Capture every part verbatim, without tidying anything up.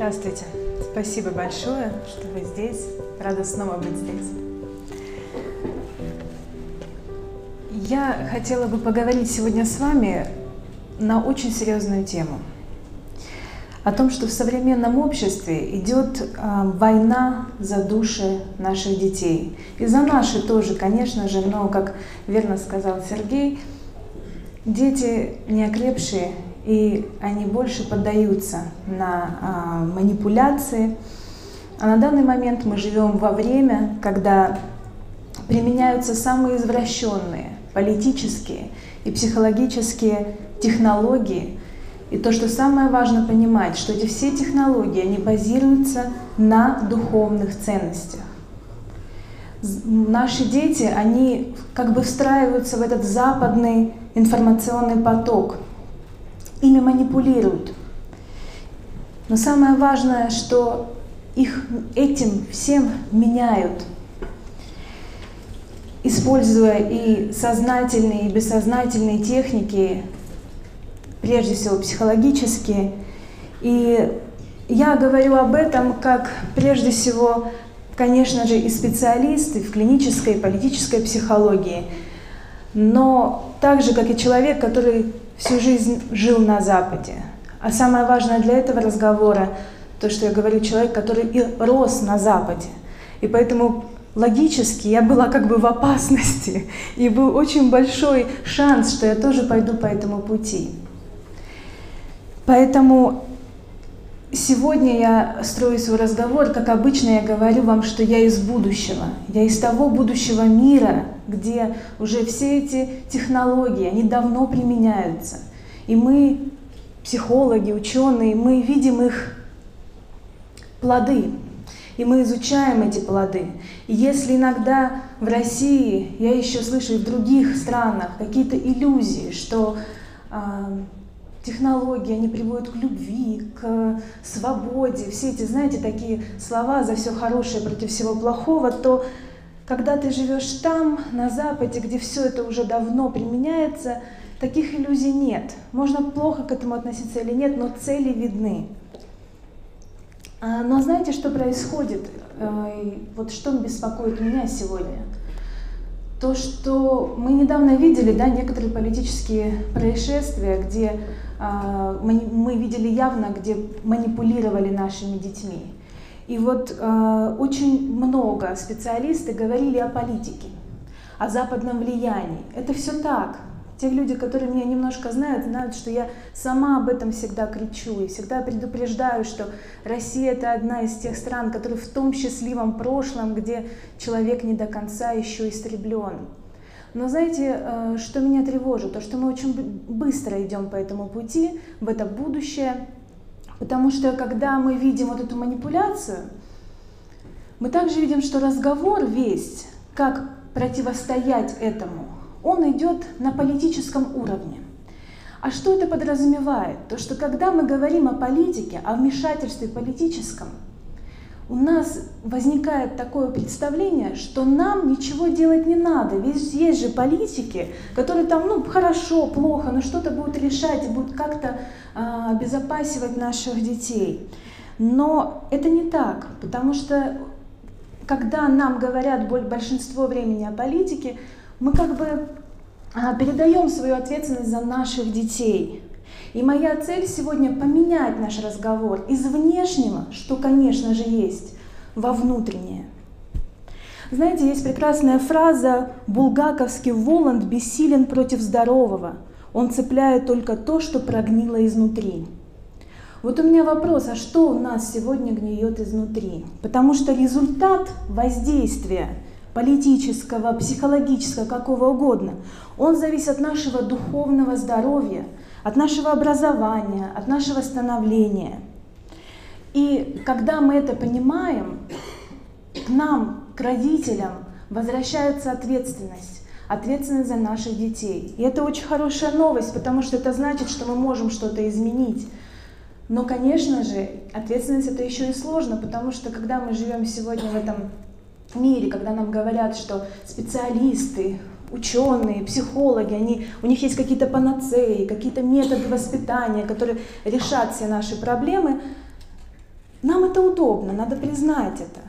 Здравствуйте. Спасибо большое, что вы здесь. Рада снова быть здесь. Я хотела бы поговорить сегодня с вами на очень серьезную тему. О том, что в современном обществе идет э, война за души наших детей. И за наши тоже, конечно же, но, как верно сказал Сергей, дети не окрепшие, и они больше поддаются на э, манипуляции. А на данный момент мы живем во время, когда применяются самые извращенные политические и психологические технологии. И то, что самое важно понимать, что эти все технологии, они базируются на духовных ценностях. Наши дети, они как бы встраиваются в этот западный информационный поток, ими манипулируют. Но самое важное, что их этим всем меняют, используя и сознательные, и бессознательные техники, прежде всего психологические. И я говорю об этом как, прежде всего, конечно же, и специалисты в клинической и политической психологии, но также, как и человек, который всю жизнь жил на Западе. А самое важное для этого разговора, то, что я говорю, человек, который и рос на Западе. И поэтому логически я была как бы в опасности, и был очень большой шанс, что я тоже пойду по этому пути. Поэтому сегодня я строю свой разговор, как обычно я говорю вам, что я из будущего. Я из того будущего мира, где уже все эти технологии, они давно применяются. И мы, психологи, ученые, мы видим их плоды. И мы изучаем эти плоды. И если иногда в России, я еще слышу и в других странах, какие-то иллюзии, что технологии, они приводят к любви, к свободе. Все эти, знаете, такие слова за все хорошее против всего плохого, то когда ты живешь там, на Западе, где все это уже давно применяется, таких иллюзий нет. Можно плохо к этому относиться или нет, но цели видны. Но знаете, что происходит? Вот что беспокоит меня сегодня? То, что мы недавно видели, да, некоторые политические происшествия, где мы видели явно, где манипулировали нашими детьми. И вот э, очень много специалистов говорили о политике, о западном влиянии. Это все так. Те люди, которые меня немножко знают, знают, что я сама об этом всегда кричу и всегда предупреждаю, что Россия — это одна из тех стран, которые в том счастливом прошлом, где человек не до конца еще истреблен. Но знаете, что меня тревожит? То, что мы очень быстро идем по этому пути, в это будущее, потому что когда мы видим вот эту манипуляцию, мы также видим, что разговор весь, как противостоять этому, он идет на политическом уровне. А что это подразумевает? То, что когда мы говорим о политике, о вмешательстве политическом, у нас возникает такое представление, что нам ничего делать не надо. Ведь есть же политики, которые там, ну, хорошо, плохо, но что-то будут решать и будут как-то э, обезопасивать наших детей. Но это не так, потому что когда нам говорят большинство времени о политике, мы как бы э, передаем свою ответственность за наших детей. И моя цель сегодня поменять наш разговор из внешнего, что, конечно же, есть, во внутреннее. Знаете, есть прекрасная фраза «Булгаковский Воланд бессилен против здорового, он цепляет только то, что прогнило изнутри». Вот у меня вопрос, а что у нас сегодня гниет изнутри? Потому что результат воздействия политического, психологического, какого угодно, он зависит от нашего духовного здоровья, от нашего образования, от нашего становления. И когда мы это понимаем, к нам, к родителям, возвращается ответственность, ответственность за наших детей. И это очень хорошая новость, потому что это значит, что мы можем что-то изменить. Но, конечно же, ответственность — это еще и сложно, потому что когда мы живем сегодня в этом мире, когда нам говорят, что специалисты, ученые, психологи, они, у них есть какие-то панацеи, какие-то методы воспитания, которые решат все наши проблемы. Нам это удобно, надо признать это.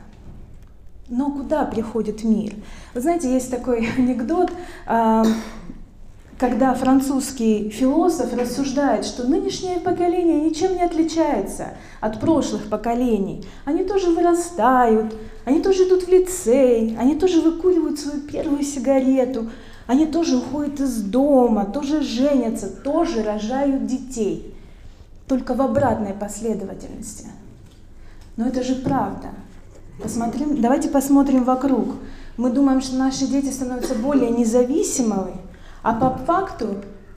Но куда приходит мир? Вы знаете, есть такой анекдот, когда французский философ рассуждает, что нынешнее поколение ничем не отличается от прошлых поколений. Они тоже вырастают, они тоже идут в лицей, они тоже выкуривают свою первую сигарету, они тоже уходят из дома, тоже женятся, тоже рожают детей. Только в обратной последовательности. Но это же правда. Посмотрим, давайте посмотрим вокруг. Мы думаем, что наши дети становятся более независимыми, а по факту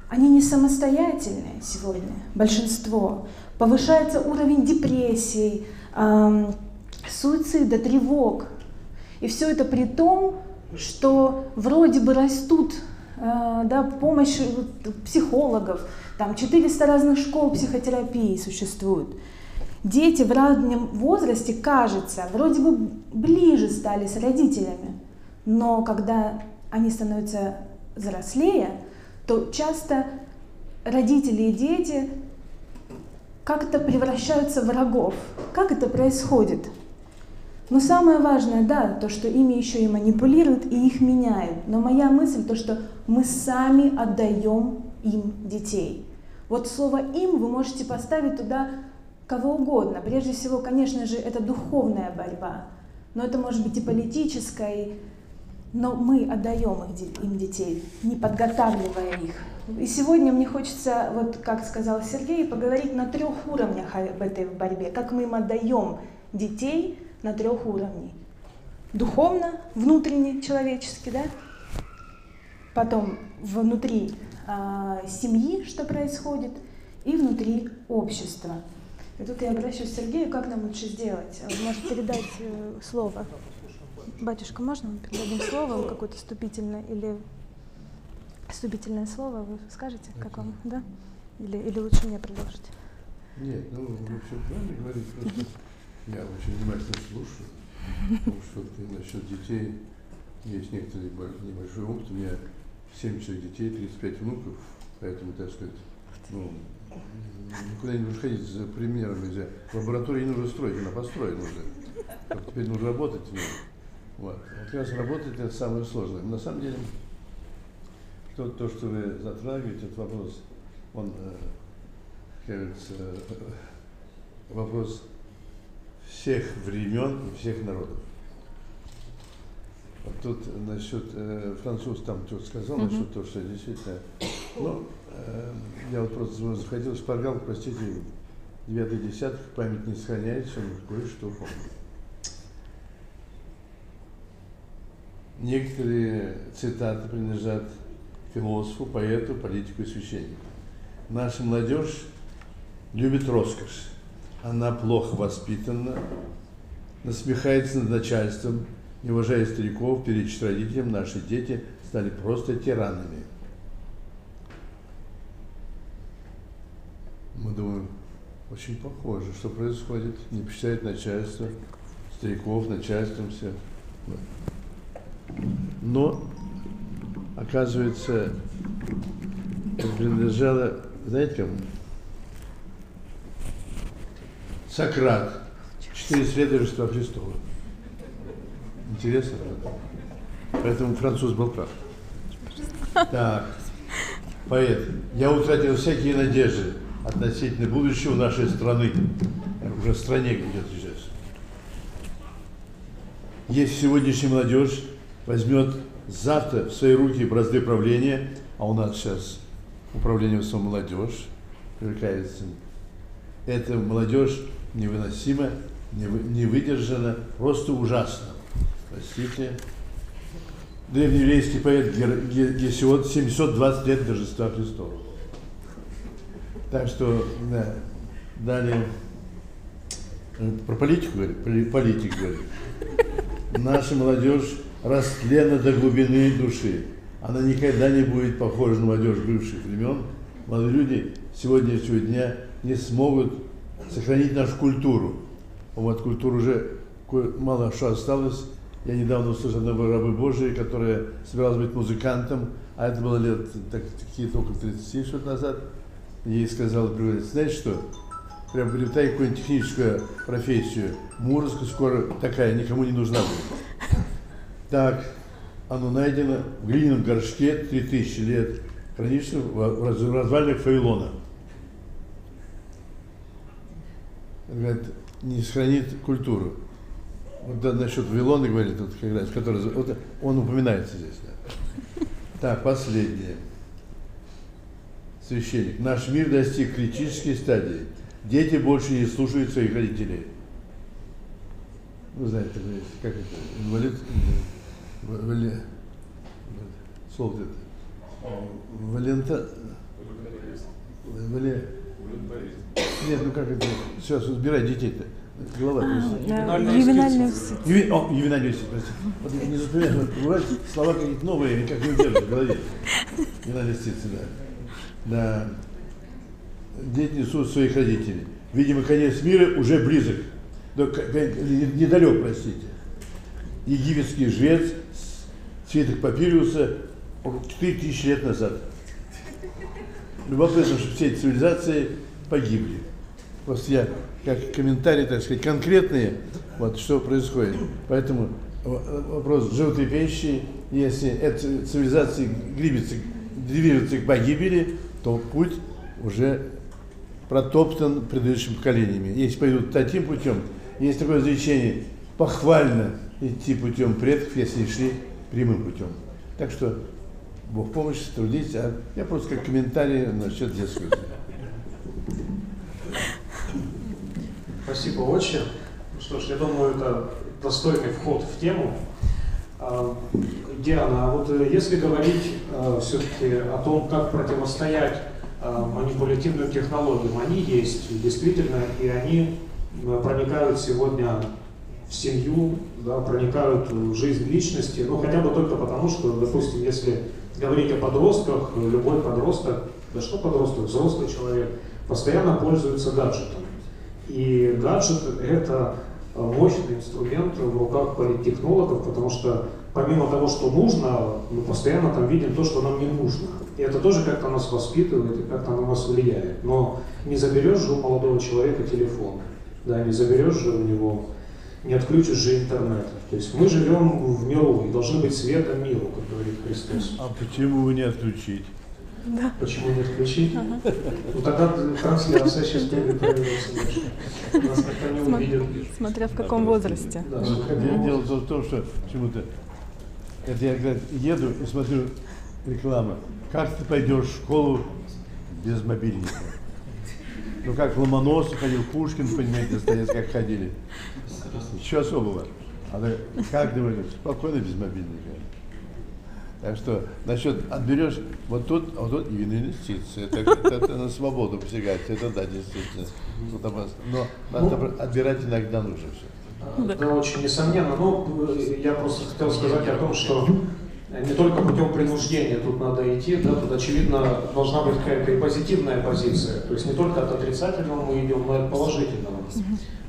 они не самостоятельные сегодня, большинство. Повышается уровень депрессий, эм, суицида, тревог. И все это при том, что вроде бы растут э, да, помощь психологов, там четыреста разных школ психотерапии существует. Дети в раннем возрасте, кажется, вроде бы ближе стали с родителями, но когда они становятся взрослее, то часто родители и дети как-то превращаются в врагов. Как это происходит? Но самое важное, да, то, что ими еще и манипулируют, и их меняют. Но моя мысль, то, что мы сами отдаем им детей. Вот слово «им» вы можете поставить туда кого угодно. Прежде всего, конечно же, это духовная борьба, но это может быть и политическая. Но мы отдаем им детей, не подготавливая их. И сегодня мне хочется, вот как сказал Сергей, поговорить на трех уровнях об этой борьбе. Как мы им отдаем детей на трех уровнях. Духовно, внутренне, человечески, да? Потом внутри э, семьи, что происходит, и внутри общества. И тут я обращусь к Сергею, как нам лучше сделать? Он может передать э, слово. Батюшка, можно мы передадим слово какое-то вступительное или вступительное слово? Вы скажете, как вам, да? Или, или лучше мне предложить? Нет, ну вы все правильно говорите, просто я очень внимательно слушаю, потому что насчет детей есть некоторый небольшой опыт. У меня семь человек детей, тридцать пять внуков, поэтому, так сказать, ну, никуда не нужно ходить за примером нельзя. Лабораторию не нужно строить, она построена уже. Теперь нужно работать в ней. Вот. Вот как раз работать это самое сложное. На самом деле, то, то что вы затрагиваете, этот вопрос, он, как говорится, вопрос всех времен и всех народов. Вот тут насчет э, француз там что-то сказал, mm-hmm. насчет того, что действительно. Ну, э, я вот просто заходил в шпаргалку, простите, девятый десяток, память не сохраняется, но кое-что помню. Некоторые цитаты принадлежат философу, поэту, политику и священнику. Наша молодежь любит роскошь. Она плохо воспитана, насмехается над начальством, не уважая стариков, перечит родителям, наши дети стали просто тиранами. Мы думаем, очень похоже, что происходит. Не почитает начальство, стариков, начальством все. Но, оказывается, принадлежало, знаете кому? Сократ, четыре святейшества Христова. Интересно, да? Поэтому француз был прав. Так, поэт. Я утратил всякие надежды относительно будущего нашей страны. Я уже в стране где-то сейчас. Если сегодняшняя молодежь возьмет завтра в свои руки бразды правления, а у нас сейчас управление в основном молодежь привлекается. Эта молодежь невыносима, не выдержана, просто ужасно. Простите. Древнееврейский поэт Гесиод, семьсот двадцать лет торжества Христова. Так что, да, далее, про политику говорит, политик говорит. Наша молодежь растлена до глубины души. Она никогда не будет похожа на молодежь бывших времен. Молодые люди сегодняшнего дня не смогут сохранить нашу культуру. Вот культура уже мало что осталось. Я недавно услышал одного рабы Божией, которая собиралась быть музыкантом, а это было лет так, такие только тридцать лет назад. Ей сказала, знаешь что, приобретай какую-нибудь техническую профессию. Мурзка скоро такая, никому не нужна будет. Так, оно найдено в глиняном горшке три тысячи лет, хранится в развалинах Фавилона. Говорят, не сохранит культуру. Вот да, насчет Вавилона, говорит, вот, как раз, который, вот, он упоминается здесь. Да. Так, последнее. Священник. Наш мир достиг критической стадии. Дети больше не слушают своих родителей. Вы знаете, как это? Инвалид? Вали... Слово это? Валента... Вали... Нет, ну как это? Сейчас убирай детей-то. Голова крестит. Ювенальная юстиция. Ювенальная юстиция, простите. Вот я не запоминаю, бывают слова какие-то новые, как не держат в голове. Ювенальная юстиция, да. Да. Дети несут своих родителей. Видимо, конец мира уже близок. Недалек, простите. Египетский жрец, свиток папируса, четыре тысячи лет назад. Любопытно, что все эти цивилизации погибли. Просто я, как комментарий, так сказать, конкретные, вот что происходит. Поэтому вопрос животрепещущий. Если эта цивилизация гребется, движется к погибели, то путь уже протоптан предыдущими поколениями. Если пойдут таким путем, есть такое изречение: похвально идти путем предков, если шли прямым путем. Так что Бог помощь, трудитесь. А я просто как комментарий насчет детского. Спасибо очень. Ну что ж, я думаю, это достойный вход в тему. Диана, а вот если говорить все-таки о том, как противостоять манипулятивным технологиям, они есть действительно, и они проникают сегодня в семью, да, проникают в жизнь личности, ну хотя бы только потому, что, допустим, если говорить о подростках, любой подросток, да что подросток, взрослый человек, постоянно пользуется гаджетом. И гаджет – это мощный инструмент в руках политтехнологов, потому что помимо того, что нужно, мы постоянно там видим то, что нам не нужно. И это тоже как-то нас воспитывает и как-то на нас влияет. Но не заберешь же у молодого человека телефон, да, не заберешь же у него, не отключишь же интернет. То есть мы живем в миру и должны быть светом миру, как говорит Христос. А почему вы не отключить? Да. Почему не отключить? Ага. Ну тогда трансляция сейчас переправилась. Нас никто не увидел. Смотря в каком возрасте. Да, дело в том, что почему-то, это я, говорят, еду и смотрю реклама. Как ты пойдешь в школу без мобильника? Ну как Ломоносов ходил, Пушкин, понимаете, Достоевский, как ходили. Ничего особого. А как думаешь, спокойно без мобильника? Так что насчет отберешь, вот тут, вот тут инвестиции, это, это, это на свободу посягать, это да, действительно. Но надо отбирать иногда нужно все. Да, очень несомненно. Ну, я просто хотел сказать о том, что не только путем принуждения тут надо идти, да, тут, очевидно, должна быть какая-то и позитивная позиция. То есть не только от отрицательного мы идем, но и от положительного.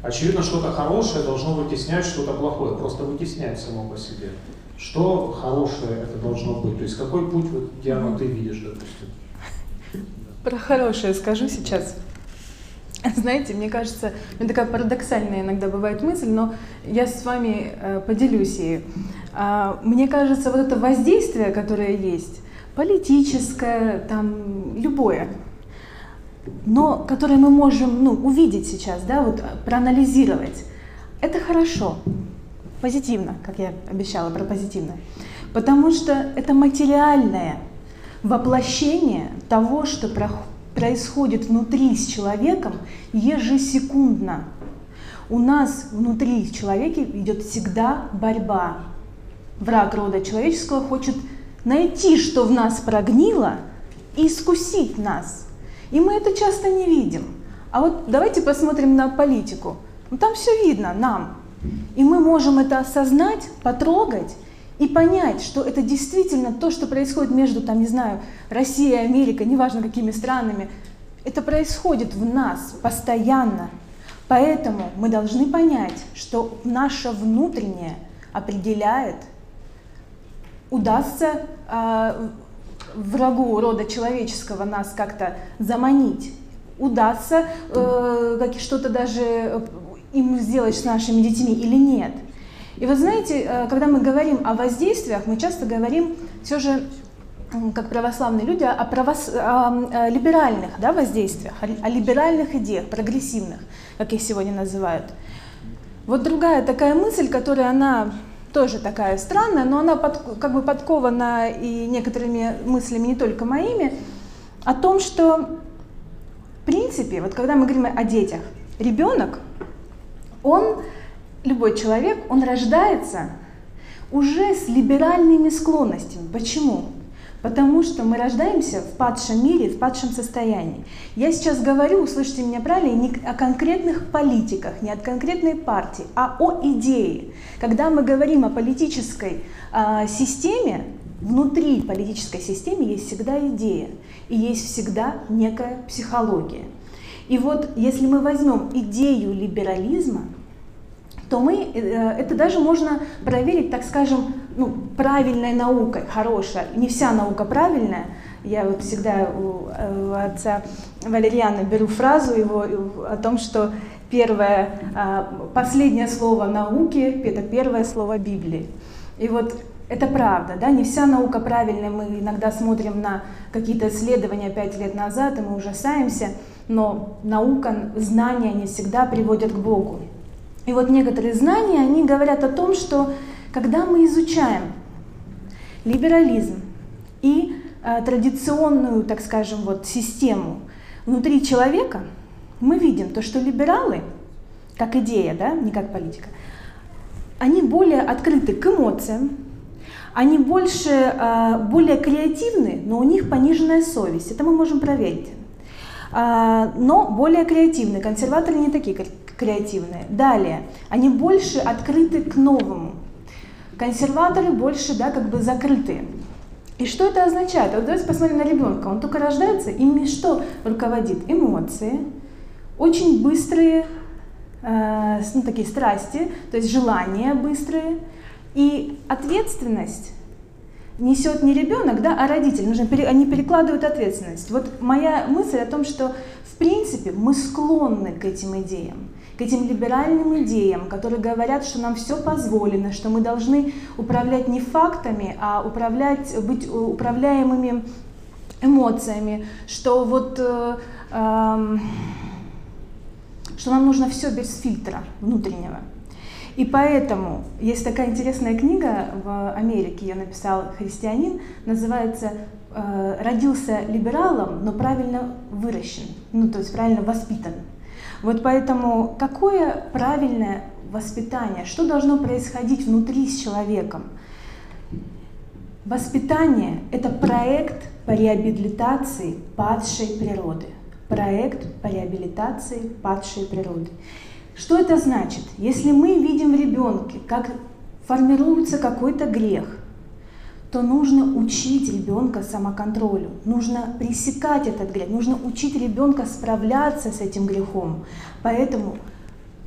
Очевидно, что-то хорошее должно вытеснять что-то плохое, просто вытеснять само по себе. Что хорошее это должно быть? То есть какой путь, вот, Диана, ты видишь, допустим? Про хорошее скажу сейчас. Знаете, мне кажется, у меня такая парадоксальная иногда бывает мысль, но я с вами поделюсь ей. Мне кажется, вот это воздействие, которое есть, политическое, там, любое, но которое мы можем, ну, увидеть сейчас, да, вот, проанализировать, это хорошо. Позитивно, как я обещала, про позитивное. Потому что это материальное воплощение того, что про- происходит внутри с человеком ежесекундно. У нас внутри человека идет всегда борьба. Враг рода человеческого хочет найти, что в нас прогнило, и искусить нас. И мы это часто не видим. А вот давайте посмотрим на политику. Ну, там все видно нам. И мы можем это осознать, потрогать и понять, что это действительно то, что происходит между, там, не знаю, Россией, Америкой, неважно какими странами, это происходит в нас постоянно. Поэтому мы должны понять, что наше внутреннее определяет, удастся э, врагу рода человеческого нас как-то заманить удастся э, как что-то даже им сделать с нашими детьми или нет. И вы знаете, э, когда мы говорим о воздействиях, мы часто говорим все же, как православные люди, о, правос... о либеральных, да, воздействиях, о либеральных идеях, прогрессивных, как их сегодня называют. Вот другая такая мысль, которая она тоже такая странная, но она под... как бы подкована и некоторыми мыслями, не только моими, о том, что в принципе, вот когда мы говорим о детях, ребенок, он, любой человек, он рождается уже с либеральными склонностями. Почему? Потому что мы рождаемся в падшем мире, в падшем состоянии. Я сейчас говорю, услышите меня правильно, не о конкретных политиках, не от конкретной партии, а о идее. Когда мы говорим о политической э, системе, внутри политической системы есть всегда идея, и есть всегда некая психология. И вот если мы возьмем идею либерализма, то мы, это даже можно проверить, так скажем, ну, правильной наукой, хорошая. Не вся наука правильная. Я вот всегда у отца Валериана беру фразу его о том, что первое, последнее слово науки – это первое слово Библии. И вот это правда, да, не вся наука правильная. Мы иногда смотрим на какие-то исследования пять лет назад, и мы ужасаемся, но наука, знания не всегда приводят к Богу. И вот некоторые знания, они говорят о том, что когда мы изучаем либерализм и э, традиционную, так скажем, вот, систему внутри человека, мы видим то, что либералы, как идея, да, не как политика, они более открыты к эмоциям, они больше, э, более креативны, но у них пониженная совесть. Это мы можем проверить. Э, но более креативны. Консерваторы не такие креативные. Далее, они больше открыты к новому. Консерваторы больше, да, как бы закрытые. И что это означает? Вот давайте посмотрим на ребенка. Он только рождается, им что руководит? Эмоции, очень быстрые, э, ну, такие страсти, то есть желания быстрые. И ответственность несет не ребенок, да, а родитель. Нужно пере... Они перекладывают ответственность. Вот моя мысль о том, что в принципе мы склонны к этим идеям, к этим либеральным идеям, которые говорят, что нам все позволено, что мы должны управлять не фактами, а управлять, быть управляемыми эмоциями, что, вот, э, э, что нам нужно все без фильтра внутреннего. И поэтому есть такая интересная книга в Америке, ее написал христианин, называется э, «Родился либералом, но правильно выращен», ну то есть правильно воспитан. Вот поэтому какое правильное воспитание, что должно происходить внутри с человеком? Воспитание – это проект по реабилитации падшей природы. Проект по реабилитации падшей природы. Что это значит? Если мы видим в ребенке, как формируется какой-то грех, то нужно учить ребенка самоконтролю, нужно пресекать этот грех, нужно учить ребенка справляться с этим грехом. Поэтому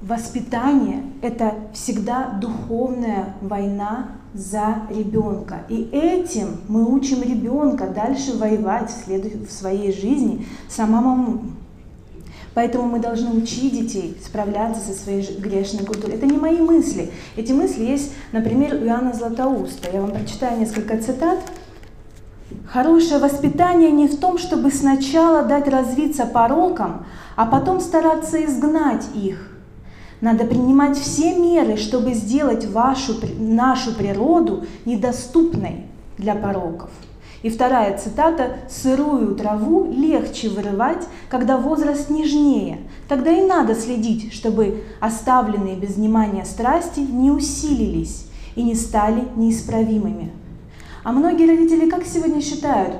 воспитание – это всегда духовная война за ребенка. И этим мы учим ребенка дальше воевать в своей жизни самому. Поэтому мы должны учить детей справляться со своей грешной культурой. Это не мои мысли. Эти мысли есть, например, у Иоанна Златоуста. Я вам прочитаю несколько цитат. «Хорошее воспитание не в том, чтобы сначала дать развиться порокам, а потом стараться изгнать их. Надо принимать все меры, чтобы сделать вашу, нашу природу недоступной для пороков». И вторая цитата: «Сырую траву легче вырывать, когда возраст нежнее. Тогда и надо следить, чтобы оставленные без внимания страсти не усилились и не стали неисправимыми». А многие родители, как сегодня считают,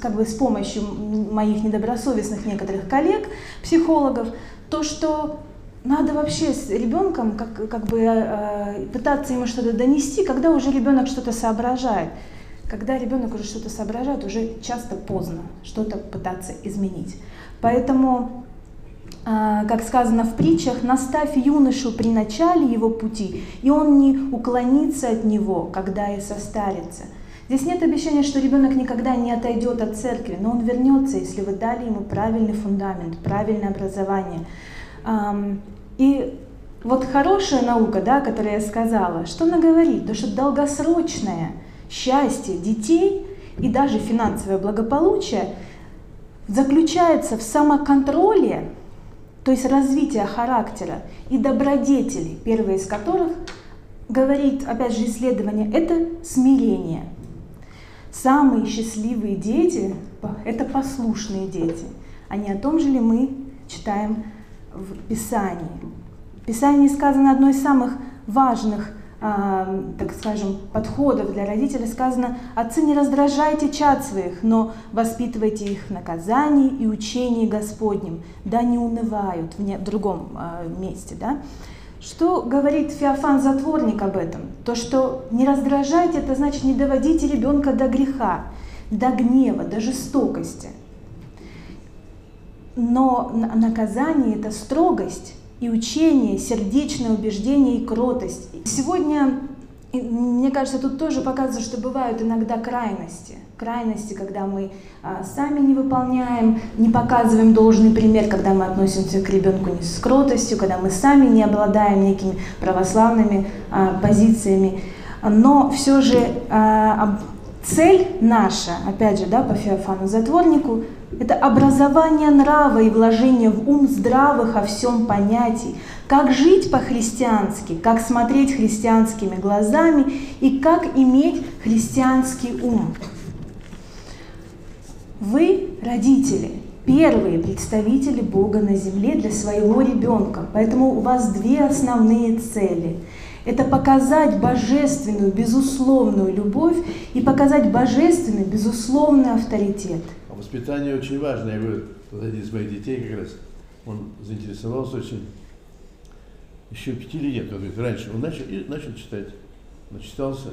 как бы с помощью моих недобросовестных некоторых коллег, психологов, то, что надо вообще с ребенком как, как бы пытаться ему что-то донести, когда уже ребенок что-то соображает. Когда ребенок уже что-то соображает, уже часто поздно что-то пытаться изменить. Поэтому, как сказано в притчах, «наставь юношу при начале его пути, и он не уклонится от него, когда и состарится. Здесь нет обещания, что ребенок никогда не отойдет от церкви, но он вернется, если вы дали ему правильный фундамент, правильное образование. И вот хорошая наука, да, которую я сказала, что она говорит? То, что долгосрочное счастье детей и даже финансовое благополучие заключается в самоконтроле, то есть развитие характера и добродетелей, первое из которых, говорит, опять же, исследование, это смирение. Самые счастливые дети – это послушные дети. А не о том же ли мы читаем в Писании. В Писании сказано одно из самых важных, э, так скажем, подходов для родителей. Сказано: «Отцы, не раздражайте чад своих, но воспитывайте их в наказании и учении Господнем, да не унывают», в другом э, месте. Да? Что говорит Феофан Затворник об этом? То, что не раздражайте, это значит не доводите ребенка до греха, до гнева, до жестокости. Но наказание – это строгость и учение, сердечное убеждение и кротость. Сегодня, мне кажется, тут тоже показывается, что бывают иногда крайности. Крайности, когда мы сами не выполняем, не показываем должный пример, когда мы относимся к ребенку не с кротостью, когда мы сами не обладаем некими православными позициями. Но все же цель наша, опять же, да, по Феофану Затворнику, это образование нрава и вложение в ум здравых о всем понятий. Как жить по-христиански, как смотреть христианскими глазами и как иметь христианский ум. Вы, родители, первые представители Бога на земле для своего ребенка. Поэтому у вас две основные цели. Это показать божественную, безусловную любовь и показать божественный, безусловный авторитет. Воспитание очень важно. Я говорю, вот один из моих детей как раз, он заинтересовался очень, еще пяти лет, он говорит, раньше он начал, и начал читать, начитался,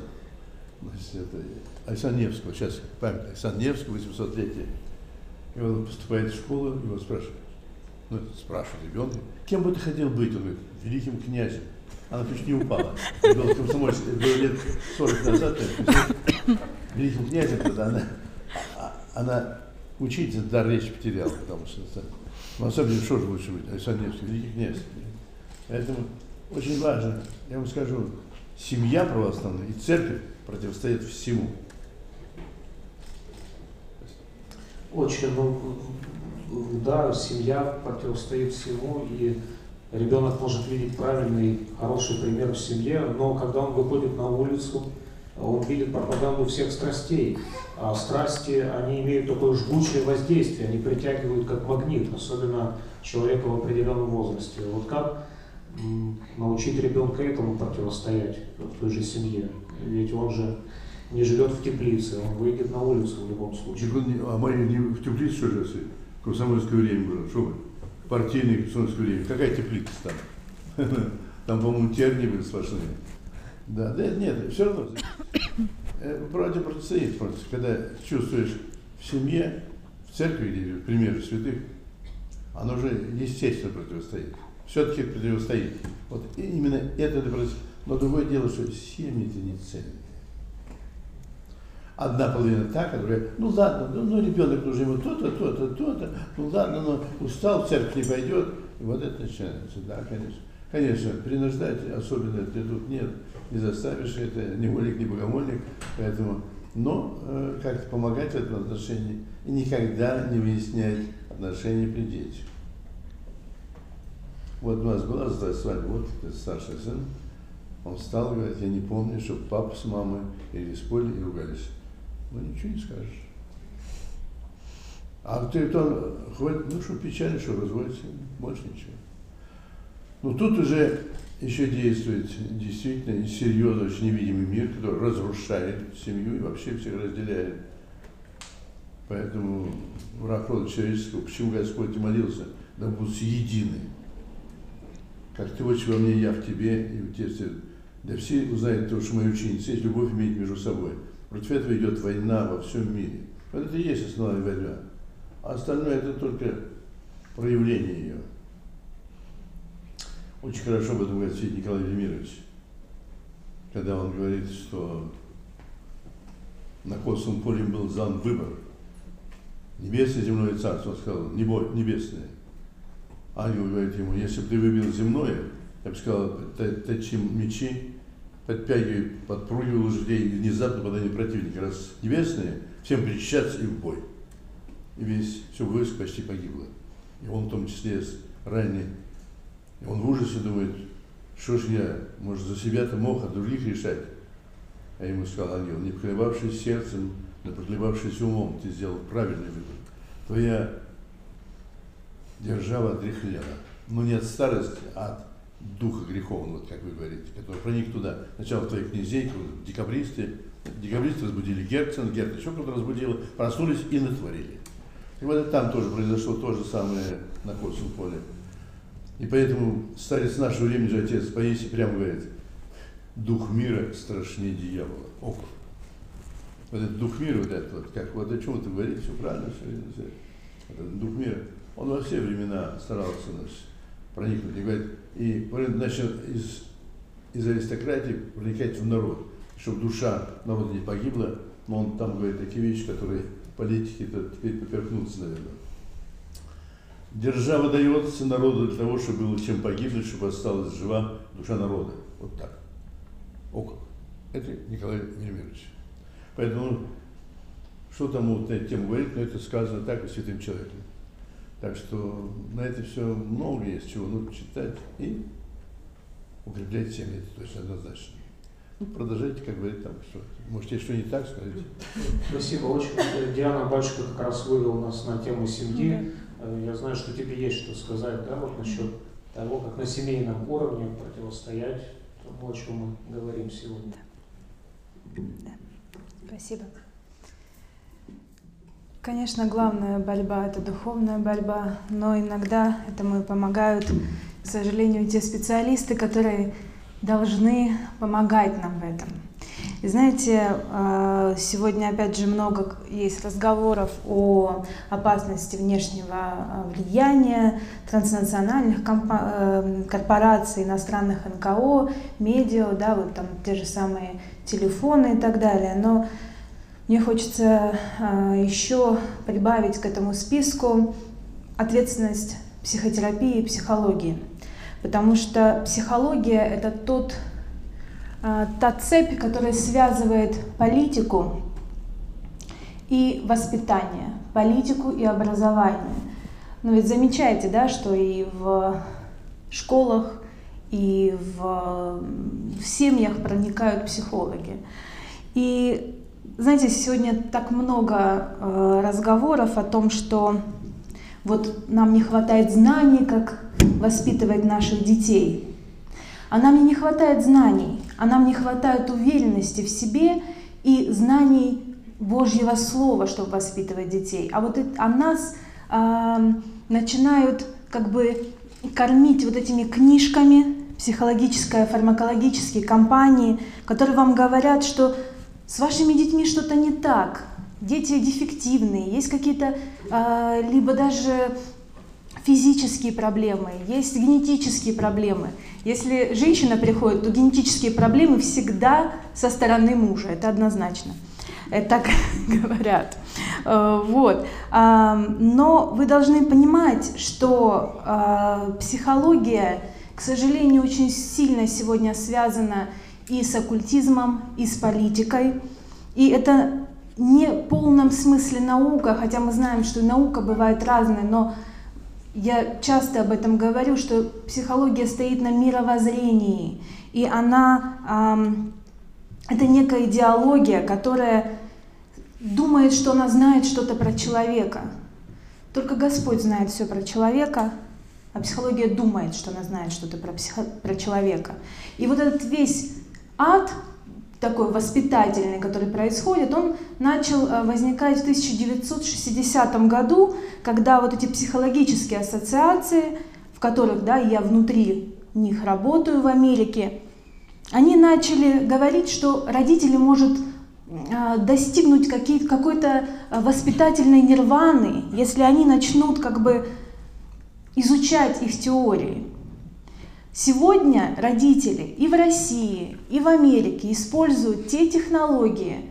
значит, это, Александра Невского, сейчас память, Александра Невского, восемьсот третье. И он поступает в школу, его спрашивают, ну, спрашивают ребенка, кем бы ты хотел быть? Он говорит, великим князем. Она почти не упала. Это было лет сорок назад, великим князем, тогда она... Она учительница дар речи потеряла, потому что это, ну, особенно что же лучше быть, Александр Невский, великий князь. Поэтому очень важно, я вам скажу, семья православная и церковь противостоят всему. Очень, ну, да, семья противостоит всему, и ребенок может видеть правильный, хороший пример в семье, но когда он выходит на улицу, он видит пропаганду всех страстей, а страсти, они имеют такое жгучее воздействие, они притягивают как магнит, особенно человека в определенном возрасте. Вот как научить ребенка этому противостоять в той же семье? Ведь он же не живет в теплице, он выйдет на улицу в любом случае. А мы не в теплице, что же, в комсомольское время было, что вы, партийное комсомольское время, какая теплица там? Там, по-моему, тернии были сплошные. Да, да, нет, все равно. Вроде противостоит, когда чувствуешь в семье, в церкви, или к примеру святых, оно уже естественно противостоит. Все-таки противостоит. Вот именно это противостоит. Но другое дело, что семьи-то не цельные. Одна половина та, которая, ну ладно, ну, ну ребенок нужен ему то-то, то-то, то-то, ну ладно, но устал, в церковь не пойдет. И вот это начинается, да, конечно. Конечно, принуждать особенно ты тут нет, не заставишь, это не волик, не богомольник, поэтому, но э, как-то помогать в этом отношении и никогда не выяснять отношения при детях. Вот у нас была свадьба, вот старший сын, он встал и говорит, я не помню, что папа с мамой или с Полей и ругались. Ну ничего не скажешь. А ты там ходит, ну что печально, что разводится, больше ничего. Но тут уже еще действует действительно серьезно очень невидимый мир, который разрушает семью и вообще всех разделяет. Поэтому враг рода человеческого, почему Господь молился, да будут едины. Как ты отче во мне, я в тебе, и в тебе. Да все узнают то, что мои ученицы есть любовь иметь между собой. Против этого идет война во всем мире. Вот это и есть основная война. А остальное это только проявление ее. Очень хорошо об этом говорит Николай Велимирович, когда он говорит, что на Косовом поле был задан выбор. Небесное, земное царство, он сказал, небесное. Ангел говорит ему, если бы ты выбил земное, я бы сказал, точи мечи, подпягивай, подпрыгивай лошадей, внезапно попадание противника. Раз небесное, всем причащаться и в бой. И весь, все войско почти погибло. И он в том числе раненый. И он в ужасе думает, что ж я, может, за себя-то мог, а других решать. А ему сказал ангел, не поколебавшись сердцем, но поколебавшись умом, ты сделал правильный выбор. Твоя держава отряхлела. Но не от старости, а от духа греховного, вот как вы говорите, который проник туда. Сначала в твоих князей, в декабристы. Декабристы разбудили Герцен, Герцен еще кто-то разбудил, проснулись и натворили. И вот там тоже произошло то же самое на Косовом поле. И поэтому старец нашего времени же отец Паисий прямо говорит, дух мира страшнее дьявола. О, вот этот дух мира, вот этот вот, как вот о чем ты говоришь, все правильно, все, все. Этот дух мира, он во все времена старался, значит, проникнуть. И говорит, и начал из, из аристократии проникать в народ, чтобы душа народа не погибла, но он там говорит такие вещи, которые политики-то теперь поперхнутся, наверное. Держава дается народу для того, чтобы было чем погибнуть, чтобы осталась жива душа народа. Вот так. О как. Это Николай Велимирович. Поэтому, что там вот на эту тему говорить, но это сказано так и святым человеком. Так что на это все много есть, чего нужно читать и укреплять семьи, это точно однозначно. Ну, продолжайте, как говорит там, что может, есть что не так, скажите. Спасибо очень. Диана Бачуко как раз вывела нас на тему семьи. Я знаю, что тебе есть что сказать, да, вот насчет того, как на семейном уровне противостоять тому, о чем мы говорим сегодня. Да. Да. Спасибо. Конечно, главная борьба – это духовная борьба, но иногда этому и помогают, к сожалению, те специалисты, которые должны помогать нам в этом. И знаете, сегодня опять же много есть разговоров о опасности внешнего влияния, транснациональных корпораций, иностранных эн ка о, медиа, да, вот там те же самые телефоны и так далее. Но мне хочется еще прибавить к этому списку ответственность психотерапии и психологии. Потому что психология – это тот, та цепь, которая связывает политику и воспитание, политику и образование. Но ведь замечаете, да, что и в школах, и в, в семьях проникают психологи. И знаете, сегодня так много разговоров о том, что вот нам не хватает знаний, как воспитывать наших детей. А нам не хватает знаний, а нам не хватает уверенности в себе и знаний Божьего Слова, чтобы воспитывать детей. А вот о нас э, начинают как бы кормить вот этими книжками психологической, фармакологические компании, которые вам говорят, что с вашими детьми что-то не так, дети дефективные, есть какие-то э, либо даже физические проблемы, есть генетические проблемы. Если женщина приходит, то генетические проблемы всегда со стороны мужа, это однозначно. Это так говорят. Вот. Но вы должны понимать, что психология, к сожалению, очень сильно сегодня связана и с оккультизмом, и с политикой. И это не в полном смысле наука, хотя мы знаем, что наука бывает разная, но я часто об этом говорю, что психология стоит на мировоззрении, и она, э, это некая идеология, которая думает, что она знает что-то про человека. Только Господь знает все про человека, а психология думает, что она знает что-то про, психо- про человека. И вот этот весь ад такой воспитательный, который происходит, он начал возникать в тысяча девятьсот шестидесятом году, когда вот эти психологические ассоциации, в которых, да, я внутри них работаю в Америке, они начали говорить, что родители может достигнуть какой-то воспитательной нирваны, если они начнут как бы изучать их теории. Сегодня родители и в России, и в Америке используют те технологии,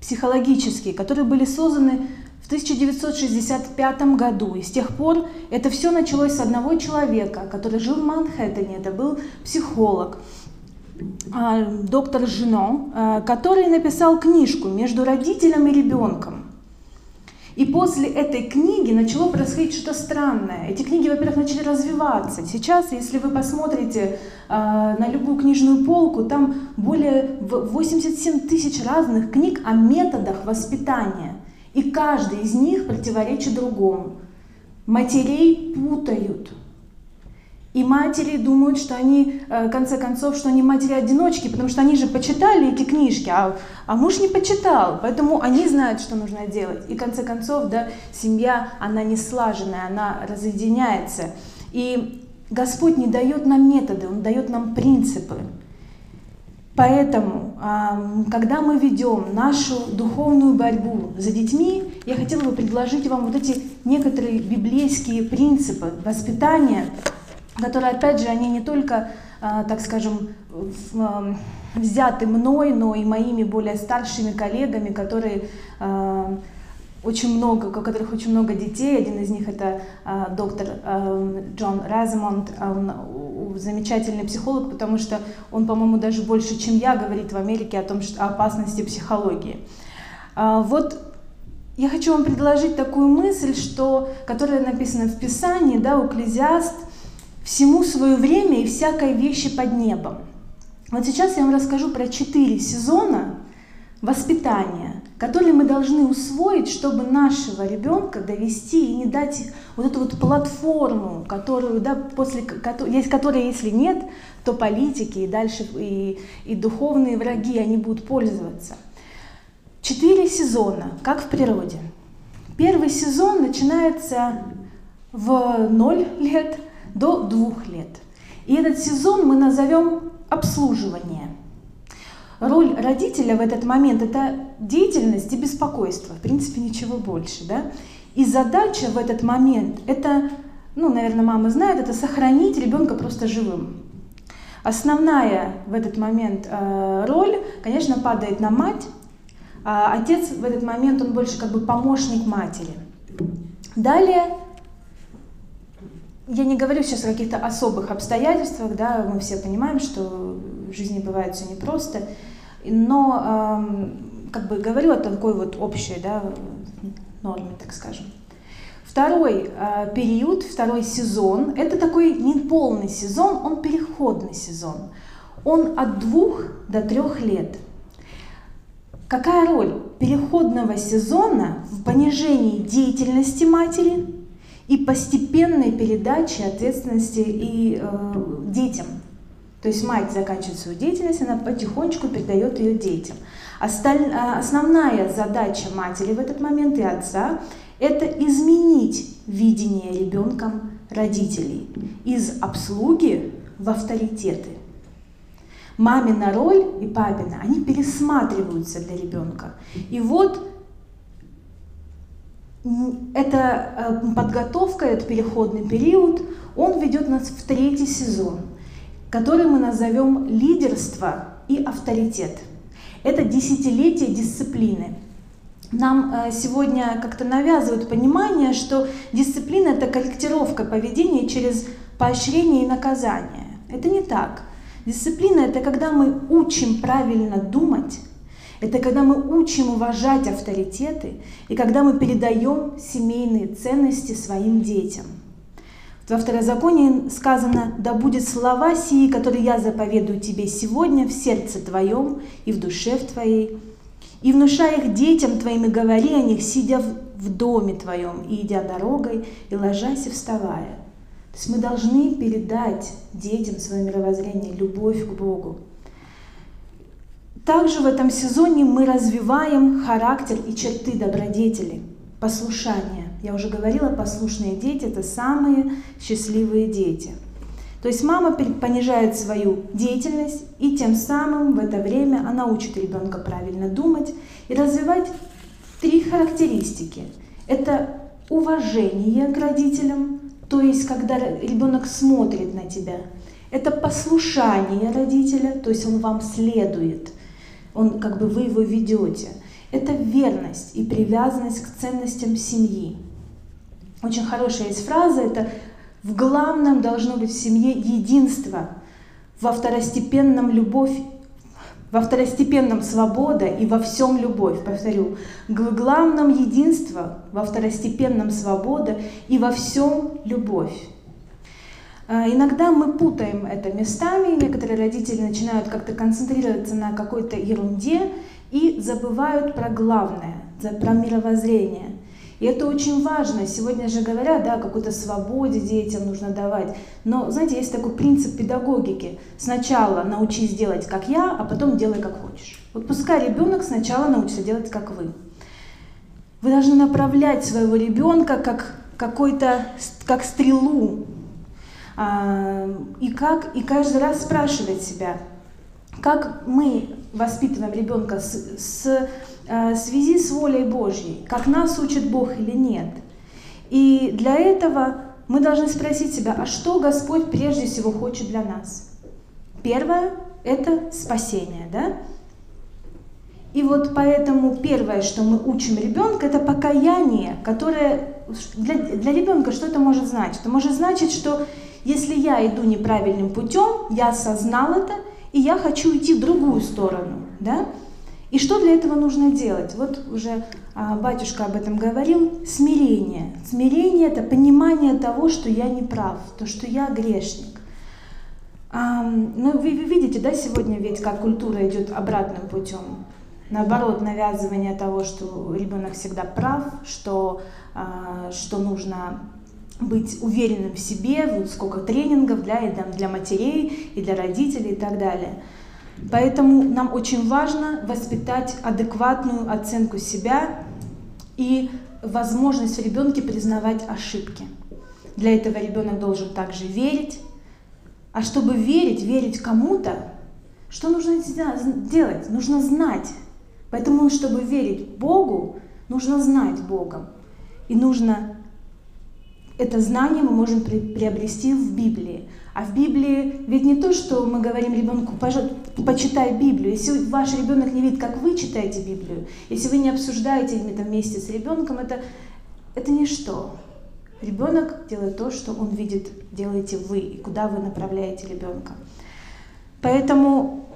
психологические, которые были созданы в тысяча девятьсот шестьдесят пятом году. И с тех пор это все началось с одного человека, который жил в Манхэттене. Это был психолог, доктор Жено, который написал книжку «Между родителем и ребенком». И после этой книги начало происходить что-то странное. Эти книги, во-первых, начали развиваться. Сейчас, если вы посмотрите э, на любую книжную полку, там более восемьдесят семь тысяч разных книг о методах воспитания. И каждый из них противоречит другому. Матерей путают. И матери думают, что они, в конце концов, что они матери-одиночки, потому что они же почитали эти книжки, а, а муж не почитал, поэтому они знают, что нужно делать. И, в конце концов, да, семья, она не слаженная, она разъединяется. И Господь не дает нам методы, Он дает нам принципы. Поэтому, когда мы ведем нашу духовную борьбу за детьми, я хотела бы предложить вам вот эти некоторые библейские принципы воспитания, которые, опять же, они не только, так скажем, взяты мной, но и моими более старшими коллегами, которые очень много, у которых очень много детей. Один из них — это доктор Джон Резмонд, он замечательный психолог, потому что он, по-моему, даже больше, чем я, говорит в Америке о том, что о опасности психологии. Вот. Я хочу вам предложить такую мысль, что, которая написана в Писании, да, у Экклезиаст: «Всему свое время и всякой вещи под небом». Вот сейчас я вам расскажу про четыре сезона воспитания, которые мы должны усвоить, чтобы нашего ребенка довести и не дать вот эту вот платформу, которую, да, после которой, если нет, то политики и дальше и, и духовные враги, они будут пользоваться. Четыре сезона, как в природе. Первый сезон начинается в ноль лет до двух лет. И этот сезон мы назовем обслуживание. Роль родителя в этот момент — это деятельность и беспокойство, в принципе, ничего больше, да? И задача в этот момент — это, ну, наверное, мама знает, это сохранить ребенка просто живым. Основная в этот момент роль, конечно, падает на мать. А отец в этот момент, он больше как бы помощник матери. Далее, я не говорю сейчас о каких-то особых обстоятельствах, да, мы все понимаем, что в жизни бывает все непросто, но э, как бы говорю о такой вот общей, да, норме, так скажем. Второй э, период, второй сезон — это такой неполный сезон, он переходный сезон. Он от двух до трех лет. Какая роль переходного сезона в понижении деятельности матери и постепенной передачи ответственности и, э, детям? То есть мать заканчивает свою деятельность, она потихонечку передает ее детям. Осталь... Основная задача матери в этот момент и отца – это изменить видение ребенком родителей из обслуги в авторитеты. Мамина роль и папина, они пересматриваются для ребенка. И вот эта подготовка, этот переходный период, он ведет нас в третий сезон, который мы назовем «Лидерство и авторитет». Это десятилетие дисциплины. Нам сегодня как-то навязывают понимание, что дисциплина – это корректировка поведения через поощрение и наказание. Это не так. Дисциплина – это когда мы учим правильно думать, это когда мы учим уважать авторитеты и когда мы передаем семейные ценности своим детям. Во Второзаконии сказано: «Да будет слова сии, которые я заповедую тебе сегодня в сердце твоем и в душе в твоей, и внушай их детям твоим, и говори о них, сидя в доме твоем, и идя дорогой, и ложась, и вставая». То есть мы должны передать детям свое мировоззрение, любовь к Богу. Также в этом сезоне мы развиваем характер и черты добродетели, послушание. Я уже говорила, послушные дети – это самые счастливые дети. То есть мама понижает свою деятельность, и тем самым в это время она учит ребенка правильно думать и развивать три характеристики. Это уважение к родителям, то есть когда ребенок смотрит на тебя. Это послушание родителя, то есть он вам следует, он как бы вы его ведете. Это верность и привязанность к ценностям семьи. Очень хорошая есть фраза, это «в главном должно быть в семье единство, во второстепенном любовь, во второстепенном свобода и во всем любовь». Повторю, «в главном единство, во второстепенном свобода и во всем любовь». Иногда мы путаем это местами, некоторые родители начинают как-то концентрироваться на какой-то ерунде и забывают про главное, про мировоззрение. И это очень важно. Сегодня же говорят, да, какой-то свободе детям нужно давать. Но, знаете, есть такой принцип педагогики. Сначала научись делать, как я, а потом делай, как хочешь. Вот пускай ребенок сначала научится делать, как вы. Вы должны направлять своего ребенка как какой-то, как стрелу. И, как, и каждый раз спрашивать себя, как мы воспитываем ребенка с, с, в связи с волей Божьей, как нас учит Бог или нет. И для этого мы должны спросить себя, а что Господь прежде всего хочет для нас? Первое – это спасение, да? И вот поэтому первое, что мы учим ребенка, это покаяние, которое для, для ребенка что это может значить? Это может значить, что если я иду неправильным путем, я осознал это, и я хочу идти в другую сторону. Да? И что для этого нужно делать? Вот уже а, батюшка об этом говорил. Смирение. Смирение – это понимание того, что я не прав, то, что я грешник. А, ну, вы, вы видите, да, сегодня ведь как культура идет обратным путем. Наоборот, навязывание того, что ребенок всегда прав, что, а, что нужно быть уверенным в себе, вот сколько тренингов для, и для матерей, и для родителей, и так далее. Поэтому нам очень важно воспитать адекватную оценку себя и возможность в ребенке признавать ошибки. Для этого ребенок должен также верить. А чтобы верить, верить кому-то, что нужно делать? Нужно знать. Поэтому, чтобы верить Богу, нужно знать Бога. И нужно... Это знание мы можем приобрести в Библии. А в Библии ведь не то, что мы говорим ребенку, пожалуйста, почитай Библию. Если ваш ребенок не видит, как вы читаете Библию, если вы не обсуждаете это вместе с ребенком, это, это ничто. Ребенок делает то, что он видит, делаете вы, и куда вы направляете ребенка. Поэтому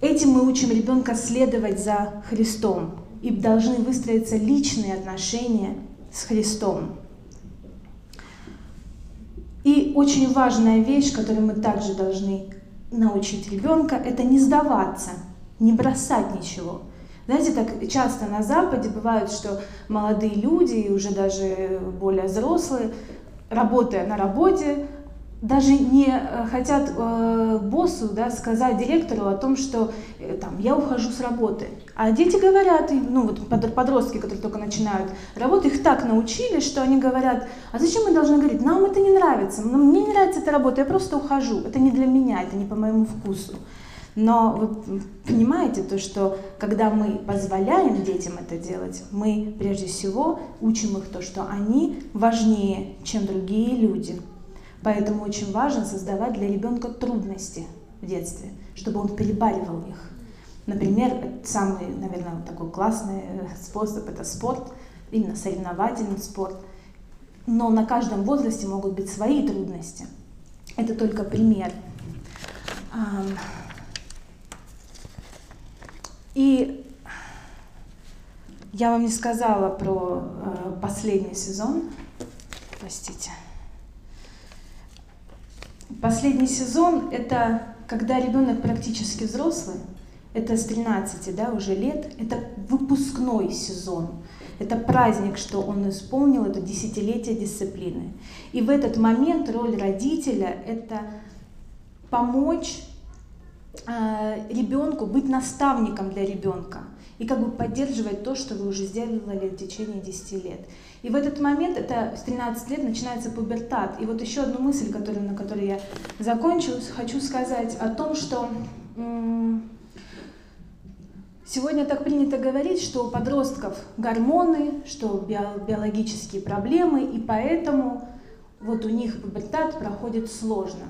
этим мы учим ребенка следовать за Христом. И должны выстроиться личные отношения с Христом. И очень важная вещь, которую мы также должны научить ребенка, это не сдаваться, не бросать ничего. Знаете, так часто на Западе бывает, что молодые люди и уже даже более взрослые, работая на работе, даже не хотят э, боссу, да, сказать директору о том, что э, там, я ухожу с работы. А дети говорят, ну вот подростки, которые только начинают работу, их так научили, что они говорят, а зачем мы должны говорить, нам это не нравится, мне не нравится эта работа, я просто ухожу, это не для меня, это не по моему вкусу. Но вы понимаете то, что когда мы позволяем детям это делать, мы прежде всего учим их то, что они важнее, чем другие люди. Поэтому очень важно создавать для ребенка трудности в детстве, чтобы он перебаривал их. Например, самый, наверное, такой классный способ – это спорт, именно соревновательный спорт. Но на каждом возрасте могут быть свои трудности. Это только пример. И я вам не сказала про последний сезон. Простите. Последний сезон – это когда ребенок практически взрослый, это с тринадцати, да, уже лет, это выпускной сезон, это праздник, что он исполнил, это десятилетие дисциплины. И в этот момент роль родителя – это помочь э, ребенку быть наставником для ребенка и как бы поддерживать то, что вы уже сделали в течение десяти лет. И в этот момент, это с тринадцати лет, начинается пубертат. И вот еще одну мысль, которую, на которой я закончу, хочу сказать о том, что сегодня так принято говорить, что у подростков гормоны, что биологические проблемы, и поэтому вот у них пубертат проходит сложно.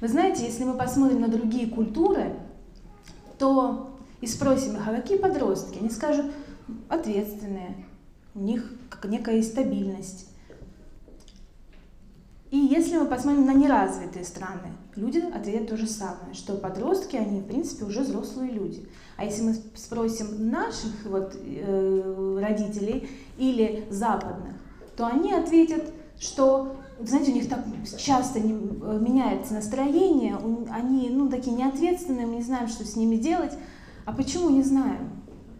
Вы знаете, если мы посмотрим на другие культуры, то и спросим их, а какие подростки? Они скажут, ответственные, у них некая стабильность. И если мы посмотрим на неразвитые страны, люди ответят то же самое, что подростки, они, в принципе, уже взрослые люди. А если мы спросим наших вот, э, родителей или западных, то они ответят, что, знаете, у них так часто не, меняется настроение, они, ну, такие неответственные, мы не знаем, что с ними делать. А почему не знаем?